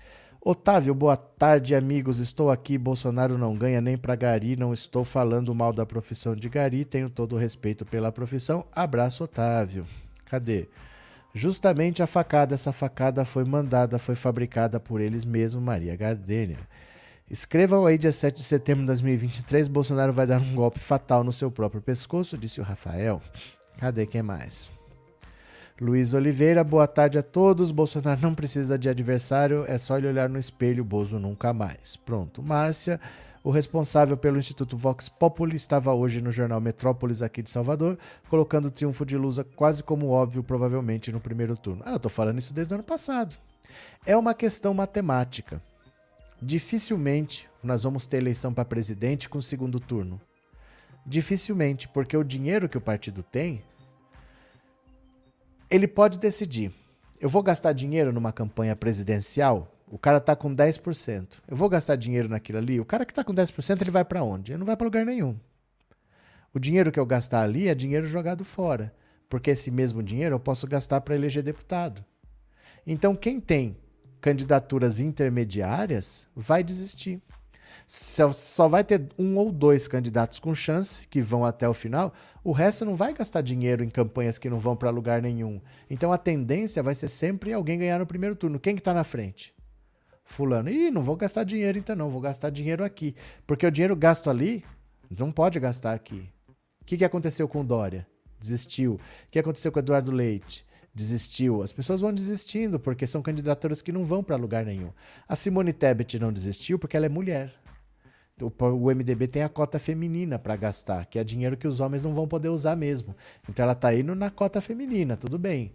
Otávio, boa tarde, amigos. Estou aqui, Bolsonaro não ganha nem pra gari, não estou falando mal da profissão de gari, tenho todo o respeito pela profissão. Abraço, Otávio. Cadê? Justamente a facada, essa facada foi mandada, foi fabricada por eles mesmos, Maria Gardênia. Escrevam aí, dia sete de setembro de dois mil e vinte e três, Bolsonaro vai dar um golpe fatal no seu próprio pescoço, disse o Rafael. Cadê, quem mais? Luiz Oliveira, boa tarde a todos, Bolsonaro não precisa de adversário, é só ele olhar no espelho, Bozo nunca mais. Pronto, Márcia, o responsável pelo Instituto Vox Populi estava hoje no jornal Metrópolis aqui de Salvador, colocando o triunfo de Lusa quase como óbvio, provavelmente, no primeiro turno. Ah, eu tô falando isso desde o ano passado. É uma questão matemática. Dificilmente nós vamos ter eleição para presidente com segundo turno. Dificilmente, porque o dinheiro que o partido tem, ele pode decidir. Eu vou gastar dinheiro numa campanha presidencial? O cara tá com dez por cento. Eu vou gastar dinheiro naquilo ali? O cara que tá com dez por cento, ele vai para onde? Ele não vai para lugar nenhum. O dinheiro que eu gastar ali é dinheiro jogado fora, porque esse mesmo dinheiro eu posso gastar para eleger deputado. Então, quem tem candidaturas intermediárias vai desistir. Só, só vai ter um ou dois candidatos com chance que vão até o final, o resto não vai gastar dinheiro em campanhas que não vão para lugar nenhum. Então, a tendência vai ser sempre alguém ganhar no primeiro turno. Quem que tá na frente? Fulano. Ih, não vou gastar dinheiro então não, vou gastar dinheiro aqui. Porque o dinheiro gasto ali, não pode gastar aqui. O que, que aconteceu com o Dória? Desistiu. O que aconteceu com o Eduardo Leite? Desistiu. As pessoas vão desistindo porque são candidaturas que não vão para lugar nenhum. A Simone Tebet não desistiu porque ela é mulher. O M D B tem a cota feminina para gastar, que é dinheiro que os homens não vão poder usar mesmo. Então ela tá indo na cota feminina, tudo bem.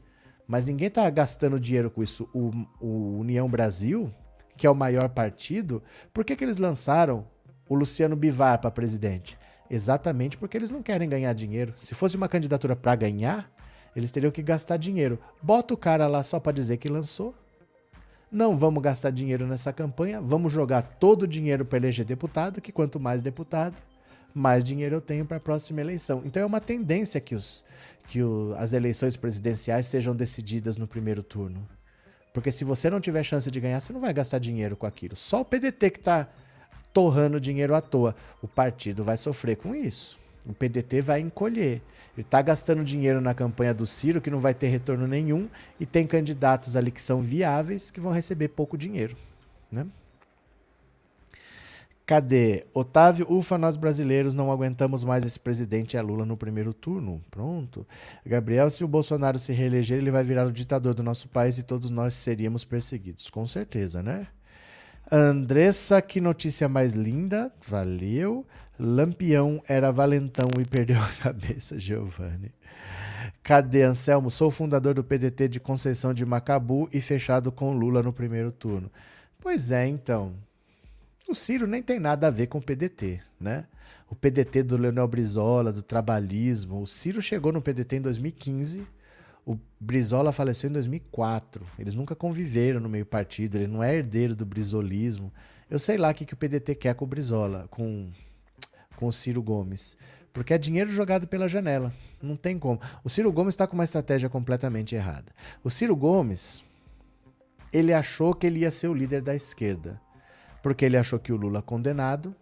Mas ninguém tá gastando dinheiro com isso. O, o União Brasil, que é o maior partido, por que que eles lançaram o Luciano Bivar para presidente? Exatamente porque eles não querem ganhar dinheiro. Se fosse uma candidatura para ganhar, eles teriam que gastar dinheiro. Bota o cara lá só para dizer que lançou. Não vamos gastar dinheiro nessa campanha, vamos jogar todo o dinheiro para eleger deputado, que quanto mais deputado, mais dinheiro eu tenho para a próxima eleição. Então é uma tendência que, os, que o, as eleições presidenciais sejam decididas no primeiro turno. Porque se você não tiver chance de ganhar, você não vai gastar dinheiro com aquilo. Só o P D T que está torrando dinheiro à toa. O partido vai sofrer com isso. O P D T vai encolher. Ele está gastando dinheiro na campanha do Ciro, que não vai ter retorno nenhum, e tem candidatos ali que são viáveis, que vão receber pouco dinheiro. Né? Cadê? Otávio, ufa, nós brasileiros não aguentamos mais esse presidente, é Lula no primeiro turno. Pronto. Gabriel, se o Bolsonaro se reeleger, ele vai virar o ditador do nosso país e todos nós seríamos perseguidos. Com certeza, né? Andressa, que notícia mais linda. Valeu. Lampião era valentão e perdeu a cabeça, Giovanni. Cadê, Anselmo? Sou fundador do P D T de Conceição de Macabu e fechado com Lula no primeiro turno. Pois é, então. O Ciro nem tem nada a ver com o P D T, né? O P D T do Leonel Brizola, do trabalhismo. O Ciro chegou no P D T em dois mil e quinze, o Brizola faleceu em dois mil e quatro. Eles nunca conviveram no meio partido, ele não é herdeiro do brizolismo. Eu sei lá o que, que o P D T quer com o Brizola, com, com o Ciro Gomes. Porque é dinheiro jogado pela janela, não tem como. O Ciro Gomes está com uma estratégia completamente errada. O Ciro Gomes, ele achou que ele ia ser o líder da esquerda. Porque ele achou que o Lula condenado,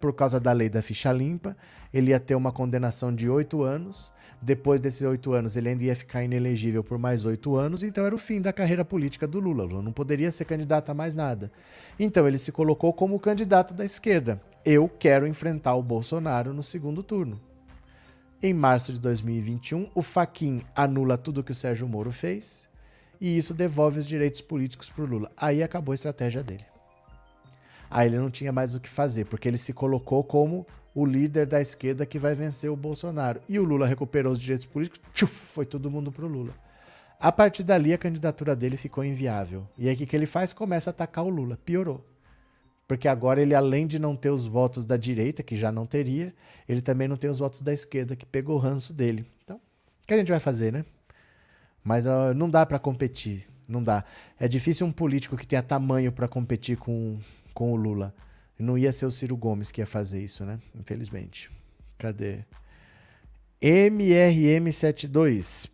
por causa da lei da ficha limpa, ele ia ter uma condenação de oito anos, depois desses oito anos ele ainda ia ficar inelegível por mais oito anos, então era o fim da carreira política do Lula, Lula não poderia ser candidato a mais nada. Então ele se colocou como candidato da esquerda, eu quero enfrentar o Bolsonaro no segundo turno. Em março de dois mil e vinte e um, o Fachin anula tudo que o Sérgio Moro fez, e isso devolve os direitos políticos para o Lula. Aí acabou a estratégia dele. Aí ele não tinha mais o que fazer, porque ele se colocou como o líder da esquerda que vai vencer o Bolsonaro. E o Lula recuperou os direitos políticos, tchuf, foi todo mundo pro Lula. A partir dali, a candidatura dele ficou inviável. E aí o que, que ele faz? Começa a atacar o Lula. Piorou. Porque agora ele, além de não ter os votos da direita, que já não teria, ele também não tem os votos da esquerda, que pegou o ranço dele. Então, o que a gente vai fazer, né? Mas ó, não dá pra competir. Não dá. É difícil um político que tenha tamanho pra competir com... com o Lula. Não ia ser o Ciro Gomes que ia fazer isso, né? Infelizmente. Cadê? M R M setenta e dois.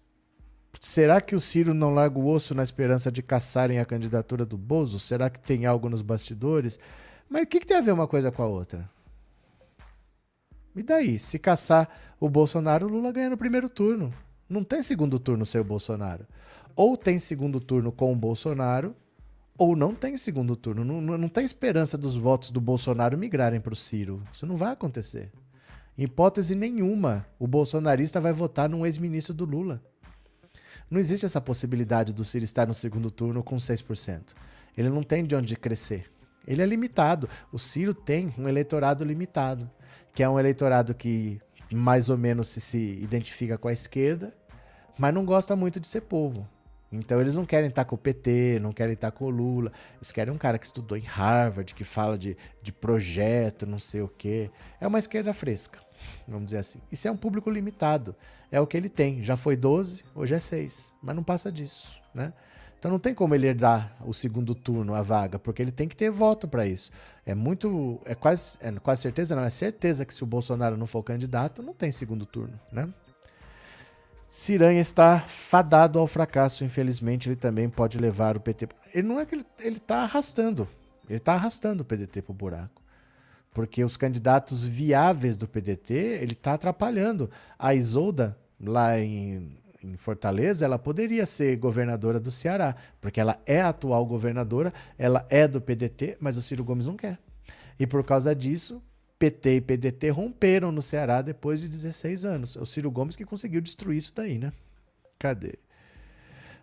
Será que o Ciro não larga o osso na esperança de caçarem a candidatura do Bozo? Será que tem algo nos bastidores? Mas o que, que tem a ver uma coisa com a outra? E daí? Se caçar o Bolsonaro, o Lula ganha no primeiro turno. Não tem segundo turno sem o Bolsonaro. Ou tem segundo turno com o Bolsonaro, ou não tem segundo turno, não, não, não tem esperança dos votos do Bolsonaro migrarem para o Ciro. Isso não vai acontecer. Em hipótese nenhuma, o bolsonarista vai votar num ex-ministro do Lula. Não existe essa possibilidade do Ciro estar no segundo turno com seis por cento. Ele não tem de onde crescer. Ele é limitado. O Ciro tem um eleitorado limitado, que é um eleitorado que mais ou menos se, se identifica com a esquerda, mas não gosta muito de ser povo. Então eles não querem estar com o P T, não querem estar com o Lula, eles querem um cara que estudou em Harvard, que fala de, de projeto, não sei o quê. É uma esquerda fresca, vamos dizer assim. Isso é um público limitado, é o que ele tem. Já foi doze, hoje é seis, mas não passa disso, né? Então não tem como ele herdar o segundo turno, a vaga, porque ele tem que ter voto para isso. É muito, é quase, é quase certeza, não, é certeza que se o Bolsonaro não for candidato, não tem segundo turno, né? Ciranha está fadado ao fracasso, infelizmente, ele também pode levar o P T... Ele não é que ele, ele tá arrastando, ele tá arrastando o P D T pro buraco, porque os candidatos viáveis do P D T, ele tá atrapalhando. A Isolda, lá em, em Fortaleza, ela poderia ser governadora do Ceará, porque ela é a atual governadora, ela é do P D T, mas o Ciro Gomes não quer. E por causa disso... P T e P D T romperam no Ceará depois de dezesseis anos. É o Ciro Gomes que conseguiu destruir isso daí, né? Cadê?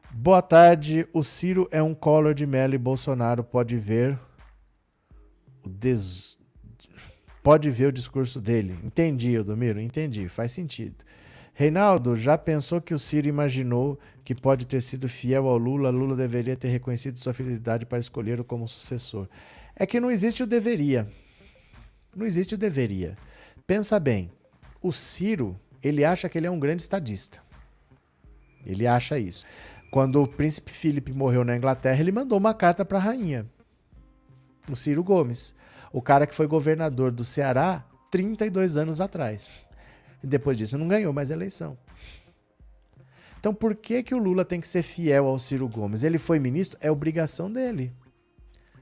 Boa tarde. O Ciro é um Collor de Mello e Bolsonaro pode ver o des... pode ver o discurso dele. Entendi, Eldomiro, entendi. Faz sentido. Reinaldo, já pensou que o Ciro imaginou que pode ter sido fiel ao Lula? Lula deveria ter reconhecido sua fidelidade para escolhê-lo como sucessor. É que não existe o deveria. Não existe o deveria. Pensa bem, o Ciro, ele acha que ele é um grande estadista. Ele acha isso. Quando o príncipe Felipe morreu na Inglaterra, ele mandou uma carta para a rainha. O Ciro Gomes, o cara que foi governador do Ceará trinta e dois anos atrás. E depois disso não ganhou mais a eleição. Então por que que o Lula tem que ser fiel ao Ciro Gomes? Ele foi ministro, é obrigação dele.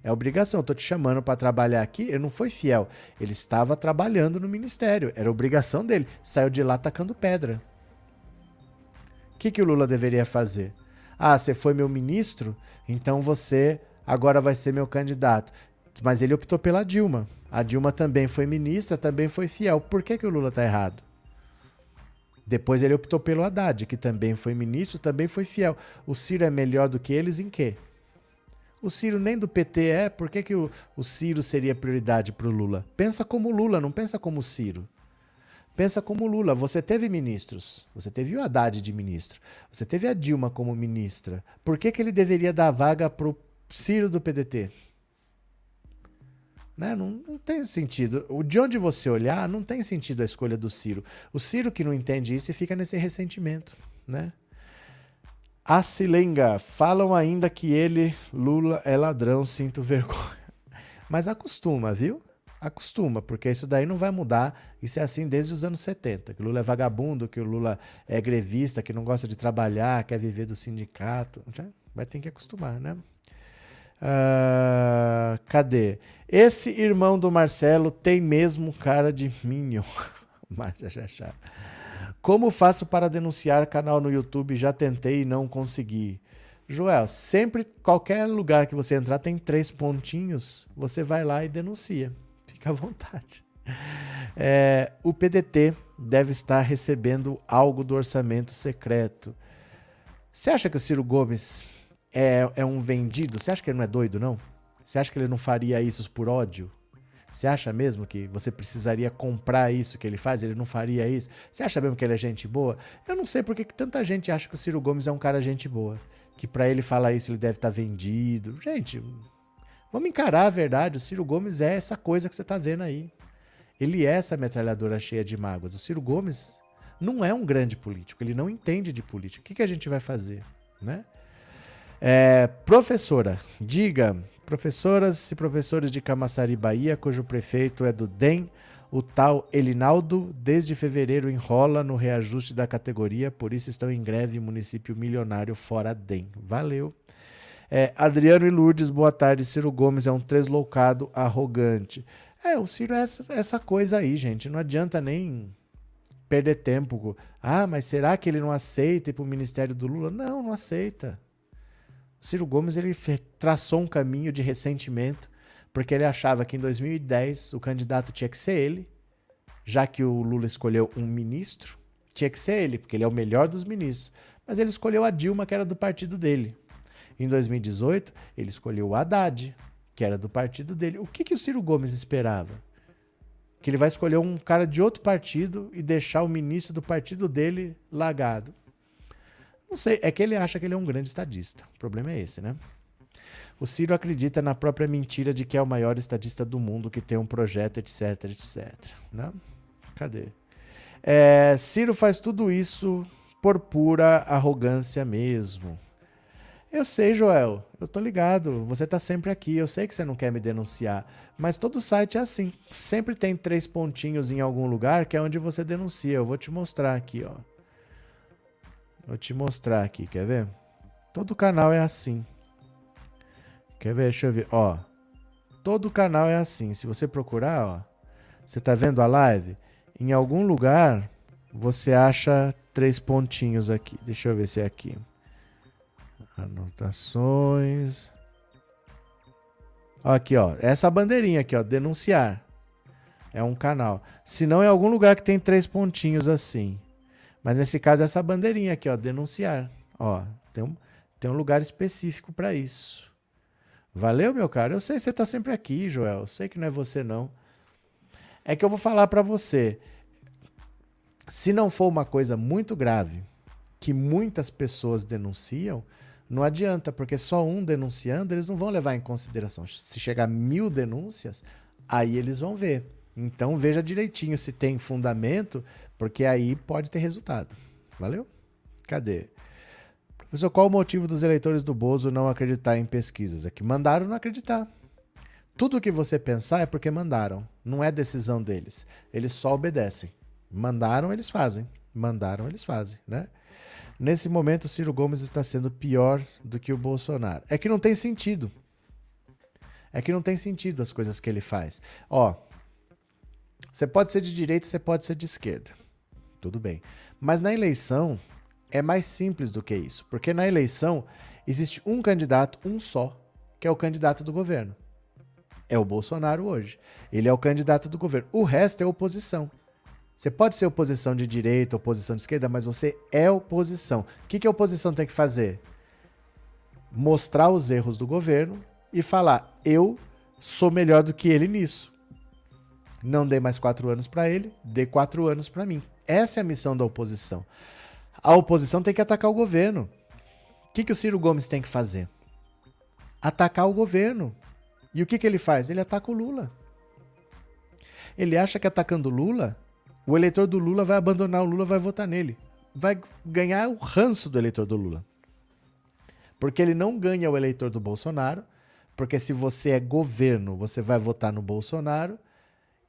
É obrigação, eu tô te chamando para trabalhar aqui, ele não foi fiel. Ele estava trabalhando no ministério, era obrigação dele. Saiu de lá tacando pedra. O que, que o Lula deveria fazer? Ah, você foi meu ministro, então você agora vai ser meu candidato. Mas ele optou pela Dilma. A Dilma também foi ministra, também foi fiel. Por que, que o Lula tá errado? Depois ele optou pelo Haddad, que também foi ministro, também foi fiel. O Ciro é melhor do que eles em quê? O Ciro nem do P T é, por que, que o, o Ciro seria prioridade para o Lula? Pensa como Lula, não pensa como Ciro. Pensa como Lula, você teve ministros, você teve o Haddad de ministro, você teve a Dilma como ministra. Por que, que ele deveria dar vaga para o Ciro do P D T? Né? Não, não tem sentido. De onde você olhar, não tem sentido a escolha do Ciro. O Ciro que não entende isso e fica nesse ressentimento, né? A Cilenga, falam ainda que ele, Lula, é ladrão, sinto vergonha. Mas acostuma, viu? Acostuma, porque isso daí não vai mudar. Isso é assim desde os anos setenta, que o Lula é vagabundo, que o Lula é grevista, que não gosta de trabalhar, quer viver do sindicato. Vai ter que acostumar, né? Uh, cadê? Esse irmão do Marcelo tem mesmo cara de minion. Márcia Chachá. Como faço para denunciar canal no YouTube? Já tentei e não consegui. Joel, sempre, qualquer lugar que você entrar tem três pontinhos, você vai lá e denuncia. Fica à vontade. É, o P D T deve estar recebendo algo do orçamento secreto. Você acha que o Ciro Gomes é, é um vendido? Você acha que ele não é doido, não? Você acha que ele não faria isso por ódio? Você acha mesmo que você precisaria comprar isso que ele faz? Ele não faria isso? Você acha mesmo que ele é gente boa? Eu não sei por que tanta gente acha que o Ciro Gomes é um cara gente boa. Que pra ele falar isso ele deve estar vendido. Gente, vamos encarar a verdade. O Ciro Gomes é essa coisa que você tá vendo aí. Ele é essa metralhadora cheia de mágoas. O Ciro Gomes não é um grande político. Ele não entende de política. O que, que a gente vai fazer, né? É, professora, diga... Professoras e professores de Camaçari, Bahia, cujo prefeito é do D E M, o tal Elinaldo, desde fevereiro enrola no reajuste da categoria, por isso estão em greve em município milionário fora D E M. Valeu. É, Adriano e Lourdes, boa tarde. Ciro Gomes é um tresloucado arrogante. É, o Ciro é essa, essa coisa aí, gente. Não adianta nem perder tempo. Ah, mas será que ele não aceita ir para o ministério do Lula? Não, não aceita. Ciro Gomes ele traçou um caminho de ressentimento, porque ele achava que em dois mil e dez o candidato tinha que ser ele, já que o Lula escolheu um ministro, tinha que ser ele, porque ele é o melhor dos ministros. Mas ele escolheu a Dilma, que era do partido dele. Em dois mil e dezoito, ele escolheu o Haddad, que era do partido dele. O que, que o Ciro Gomes esperava? Que ele vai escolher um cara de outro partido e deixar o ministro do partido dele largado. Não sei, é que ele acha que ele é um grande estadista. O problema é esse, né? O Ciro acredita na própria mentira de que é o maior estadista do mundo, que tem um projeto, etc, et cetera. Né? Cadê? É, Ciro faz tudo isso por pura arrogância mesmo. Eu sei, Joel, eu tô ligado, você tá sempre aqui, eu sei que você não quer me denunciar, mas todo site é assim. Sempre tem três pontinhos em algum lugar que é onde você denuncia. Eu vou te mostrar aqui, ó. Vou te mostrar aqui, quer ver? Todo canal é assim. Quer ver? Deixa eu ver. Ó, todo canal é assim. Se você procurar, ó, você tá vendo a live? Em algum lugar, você acha três pontinhos aqui. Deixa eu ver se é aqui. Anotações. Ó, aqui, ó. Essa bandeirinha aqui, ó. Denunciar. É um canal. Se não, é algum lugar que tem três pontinhos assim. Mas nesse caso, essa bandeirinha aqui, ó, denunciar. Ó, tem um, tem um lugar específico para isso. Valeu, meu cara. Eu sei que você tá sempre aqui, Joel. Eu sei que não é você, não. É que eu vou falar para você. Se não for uma coisa muito grave, que muitas pessoas denunciam, não adianta, porque só um denunciando, eles não vão levar em consideração. Se chegar mil denúncias, aí eles vão ver. Então veja direitinho se tem fundamento, porque aí pode ter resultado. Valeu? Cadê? Professor, qual o motivo dos eleitores do Bozo não acreditar em pesquisas? É que mandaram não acreditar. Tudo o que você pensar é porque mandaram. Não é decisão deles. Eles só obedecem. Mandaram, eles fazem. Mandaram, eles fazem, né? Nesse momento, o Ciro Gomes está sendo pior do que o Bolsonaro. É que não tem sentido. É que não tem sentido as coisas que ele faz. Ó... Você pode ser de direita, você pode ser de esquerda. Tudo bem. Mas na eleição é mais simples do que isso. Porque na eleição existe um candidato, um só, que é o candidato do governo. É o Bolsonaro hoje. Ele é o candidato do governo. O resto é oposição. Você pode ser oposição de direita, oposição de esquerda, mas você é oposição. O que que a oposição tem que fazer? Mostrar os erros do governo e falar, eu sou melhor do que ele nisso. Não dê mais quatro anos para ele, dê quatro anos para mim. Essa é a missão da oposição. A oposição tem que atacar o governo. O que, que o Ciro Gomes tem que fazer? Atacar o governo. E o que, que ele faz? Ele ataca o Lula. Ele acha que atacando o Lula, o eleitor do Lula vai abandonar o Lula, vai votar nele. Vai ganhar o ranço do eleitor do Lula. Porque ele não ganha o eleitor do Bolsonaro, porque se você é governo, você vai votar no Bolsonaro,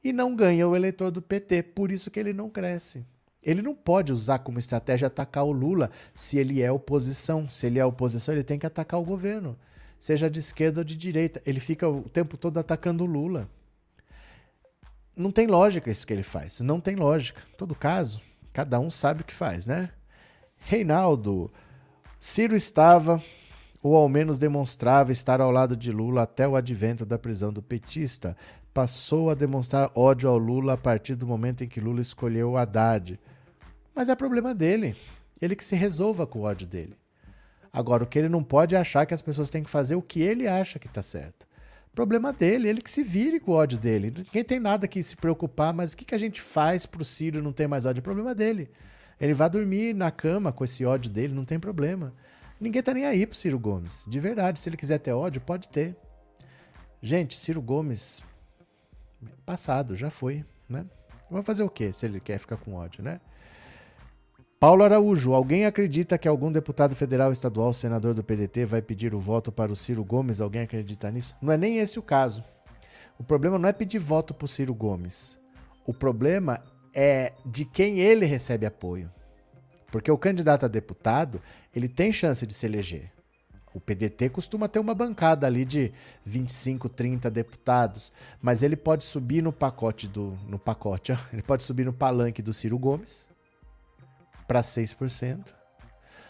e não ganha o eleitor do P T, por isso que ele não cresce. Ele não pode usar como estratégia atacar o Lula se ele é oposição. Se ele é oposição, ele tem que atacar o governo, seja de esquerda ou de direita. Ele fica o tempo todo atacando o Lula. Não tem lógica isso que ele faz, não tem lógica. Em todo caso, cada um sabe o que faz, né? Reinaldo, Ciro estava, ou ao menos demonstrava estar ao lado de Lula até o advento da prisão do petista. Passou a demonstrar ódio ao Lula a partir do momento em que Lula escolheu o Haddad. Mas é problema dele. Ele que se resolva com o ódio dele. Agora, o que ele não pode é achar que as pessoas têm que fazer o que ele acha que está certo. Problema dele, ele que se vire com o ódio dele. Ninguém tem nada que se preocupar, mas o que, que a gente faz pro Ciro não ter mais ódio? É problema dele. Ele vai dormir na cama com esse ódio dele, não tem problema. Ninguém tá nem aí pro Ciro Gomes. De verdade, se ele quiser ter ódio, pode ter. Gente, Ciro Gomes, passado, já foi, né? Vai fazer o quê se ele quer ficar com ódio, né? Paulo Araújo, alguém acredita que algum deputado federal, estadual, senador do P D T vai pedir o voto para o Ciro Gomes? Alguém acredita nisso? Não é nem esse o caso. O problema não é pedir voto para o Ciro Gomes. O problema é de quem ele recebe apoio. Porque o candidato a deputado, ele tem chance de se eleger. O P D T costuma ter uma bancada ali de vinte e cinco, trinta deputados, mas ele pode subir no pacote do... no pacote, ó, ele pode subir no palanque do Ciro Gomes para seis por cento,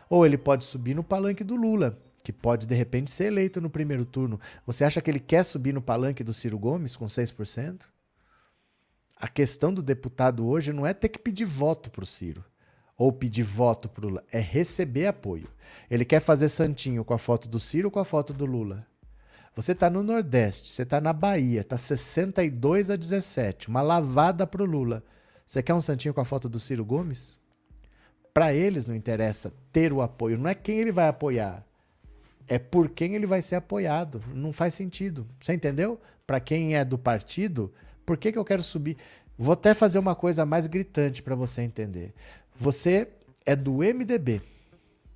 ou ele pode subir no palanque do Lula, que pode, de repente, ser eleito no primeiro turno. Você acha que ele quer subir no palanque do Ciro Gomes com seis por cento? A questão do deputado hoje não é ter que pedir voto para o Ciro, ou pedir voto para o Lula, é receber apoio. Ele quer fazer santinho com a foto do Ciro ou com a foto do Lula? Você está no Nordeste, você está na Bahia, está sessenta e dois a dezessete, uma lavada para o Lula. Você quer um santinho com a foto do Ciro Gomes? Para eles não interessa ter o apoio, não é quem ele vai apoiar, é por quem ele vai ser apoiado. Não faz sentido, você entendeu? Para quem é do partido, por que que eu quero subir? Vou até fazer uma coisa mais gritante para você entender. Você é do M D B,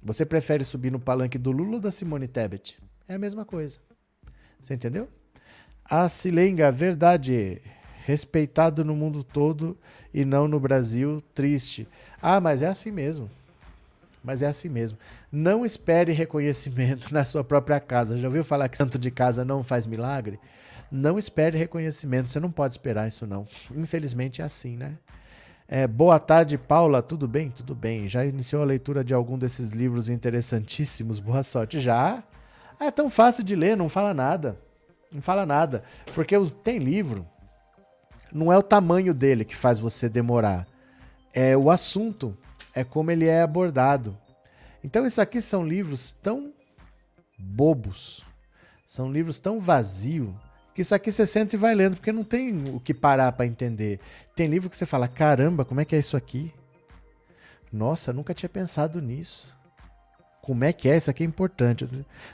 você prefere subir no palanque do Lula ou da Simone Tebet? É a mesma coisa, você entendeu? A Cilenga, verdade... respeitado no mundo todo e não no Brasil, triste. Ah, mas é assim mesmo. Mas é assim mesmo. Não espere reconhecimento na sua própria casa. Já ouviu falar que santo de casa não faz milagre? Não espere reconhecimento. Você não pode esperar isso, não. Infelizmente é assim, né? É, boa tarde, Paula. Tudo bem? Tudo bem. Já iniciou a leitura de algum desses livros interessantíssimos? Boa sorte. Já? Ah, é tão fácil de ler, não fala nada. Não fala nada. Porque os... tem livro... não é o tamanho dele que faz você demorar, é o assunto, é como ele é abordado. Então isso aqui são livros tão bobos, são livros tão vazios, que isso aqui você senta e vai lendo, porque não tem o que parar para entender. Tem livro que você fala, caramba, como é que é isso aqui? Nossa, nunca tinha pensado nisso. Como é que é? Isso aqui é importante.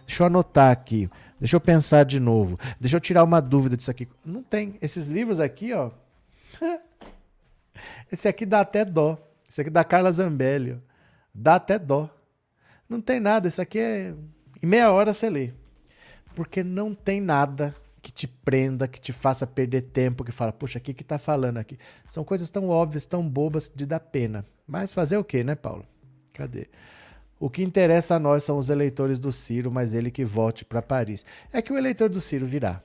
Deixa eu anotar aqui. Deixa eu pensar de novo. Deixa eu tirar uma dúvida disso aqui. Não tem. Esses livros aqui, ó. Esse aqui dá até dó. Esse aqui da Carla Zambelli. Ó. Dá até dó. Não tem nada. Isso aqui é... em meia hora você lê. Porque não tem nada que te prenda, que te faça perder tempo, que fala, poxa, o que que tá falando aqui? São coisas tão óbvias, tão bobas, de dar pena. Mas fazer o quê, né, Paulo? Cadê? O que interessa a nós são os eleitores do Ciro, mas ele que volte para Paris. É que o eleitor do Ciro virá.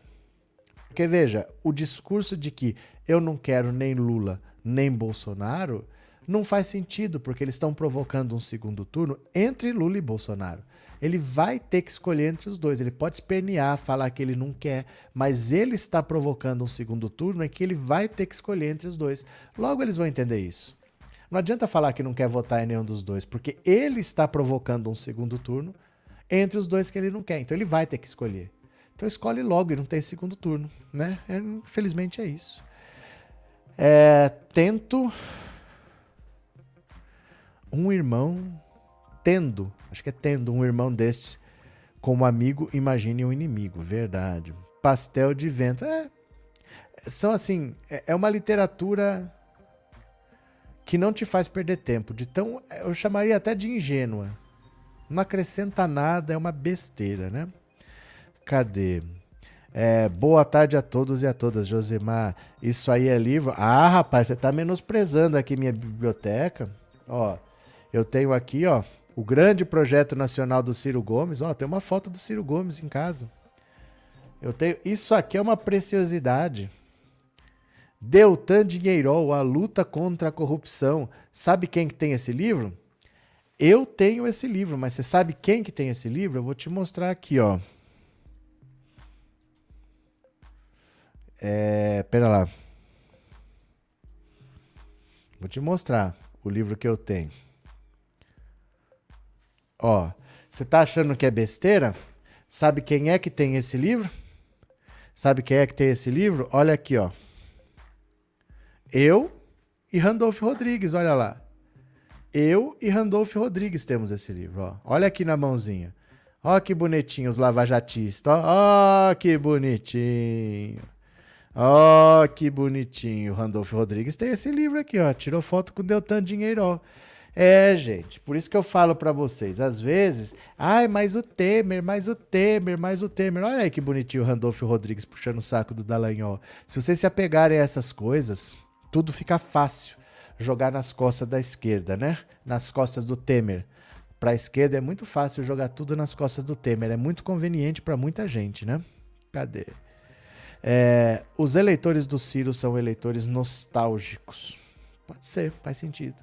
Porque, veja, o discurso de que eu não quero nem Lula, nem Bolsonaro, não faz sentido, porque eles estão provocando um segundo turno entre Lula e Bolsonaro. Ele vai ter que escolher entre os dois. Ele pode espernear, falar que ele não quer, mas ele está provocando um segundo turno em que ele vai ter que escolher entre os dois. Logo eles vão entender isso. Não adianta falar que não quer votar em nenhum dos dois, porque ele está provocando um segundo turno entre os dois que ele não quer. Então ele vai ter que escolher. Então escolhe logo e não tem segundo turno, né? É, infelizmente é isso. É, tento um irmão, tendo, acho que é tendo um irmão deste como amigo, imagine um inimigo, verdade. Pastel de vento. É, são assim, é, é uma literatura... que não te faz perder tempo, de tão, eu chamaria até de ingênua. Não acrescenta nada, é uma besteira, né? Cadê? É, boa tarde a todos e a todas, Josemar. Isso aí é livro? Ah, rapaz, você tá menosprezando aqui minha biblioteca. Ó, eu tenho aqui, ó, o grande projeto nacional do Ciro Gomes. Ó, tem uma foto do Ciro Gomes em casa. Eu tenho, isso aqui é uma preciosidade. Deltan Dalhagnol, A Luta contra a Corrupção. Sabe quem que tem esse livro? Eu tenho esse livro, mas você sabe quem que tem esse livro? Eu vou te mostrar aqui, ó. É, pera lá. Vou te mostrar o livro que eu tenho. Ó, Você tá achando que é besteira? Sabe quem é que tem esse livro? Sabe quem é que tem esse livro? Olha aqui, ó. Eu e Randolfo Rodrigues, olha lá. Eu e Randolfo Rodrigues temos esse livro, ó. Olha aqui na mãozinha. Ó que bonitinho os lavajatistas, ó. Ó que bonitinho. Ó que bonitinho. O Randolfo Rodrigues tem esse livro aqui, ó. Tirou foto com o Deltan Dinheiro, ó. É, gente, por isso que eu falo pra vocês. Às vezes, ai, mas o Temer, mas o Temer, mas o Temer. Olha aí que bonitinho o Randolfo Rodrigues puxando o saco do Dalhagnol. Se vocês se apegarem a essas coisas, tudo fica fácil. Jogar nas costas da esquerda, né? Nas costas do Temer. Pra esquerda é muito fácil jogar tudo nas costas do Temer. É muito conveniente pra muita gente, né? Cadê? É, os eleitores do Ciro são eleitores nostálgicos. Pode ser, faz sentido.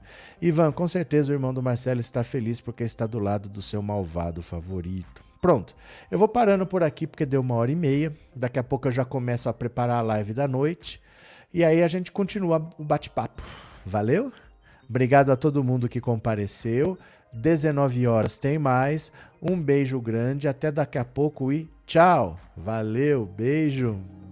Ivan, com certeza o irmão do Marcelo está feliz porque está do lado do seu malvado favorito. Pronto, eu vou parando por aqui porque deu uma hora e meia. Daqui a pouco eu já começo a preparar a live da noite. E aí a gente continua o bate-papo. Valeu? Obrigado a todo mundo que compareceu. dezenove horas tem mais. Um beijo grande, até daqui a pouco e tchau. Valeu, beijo.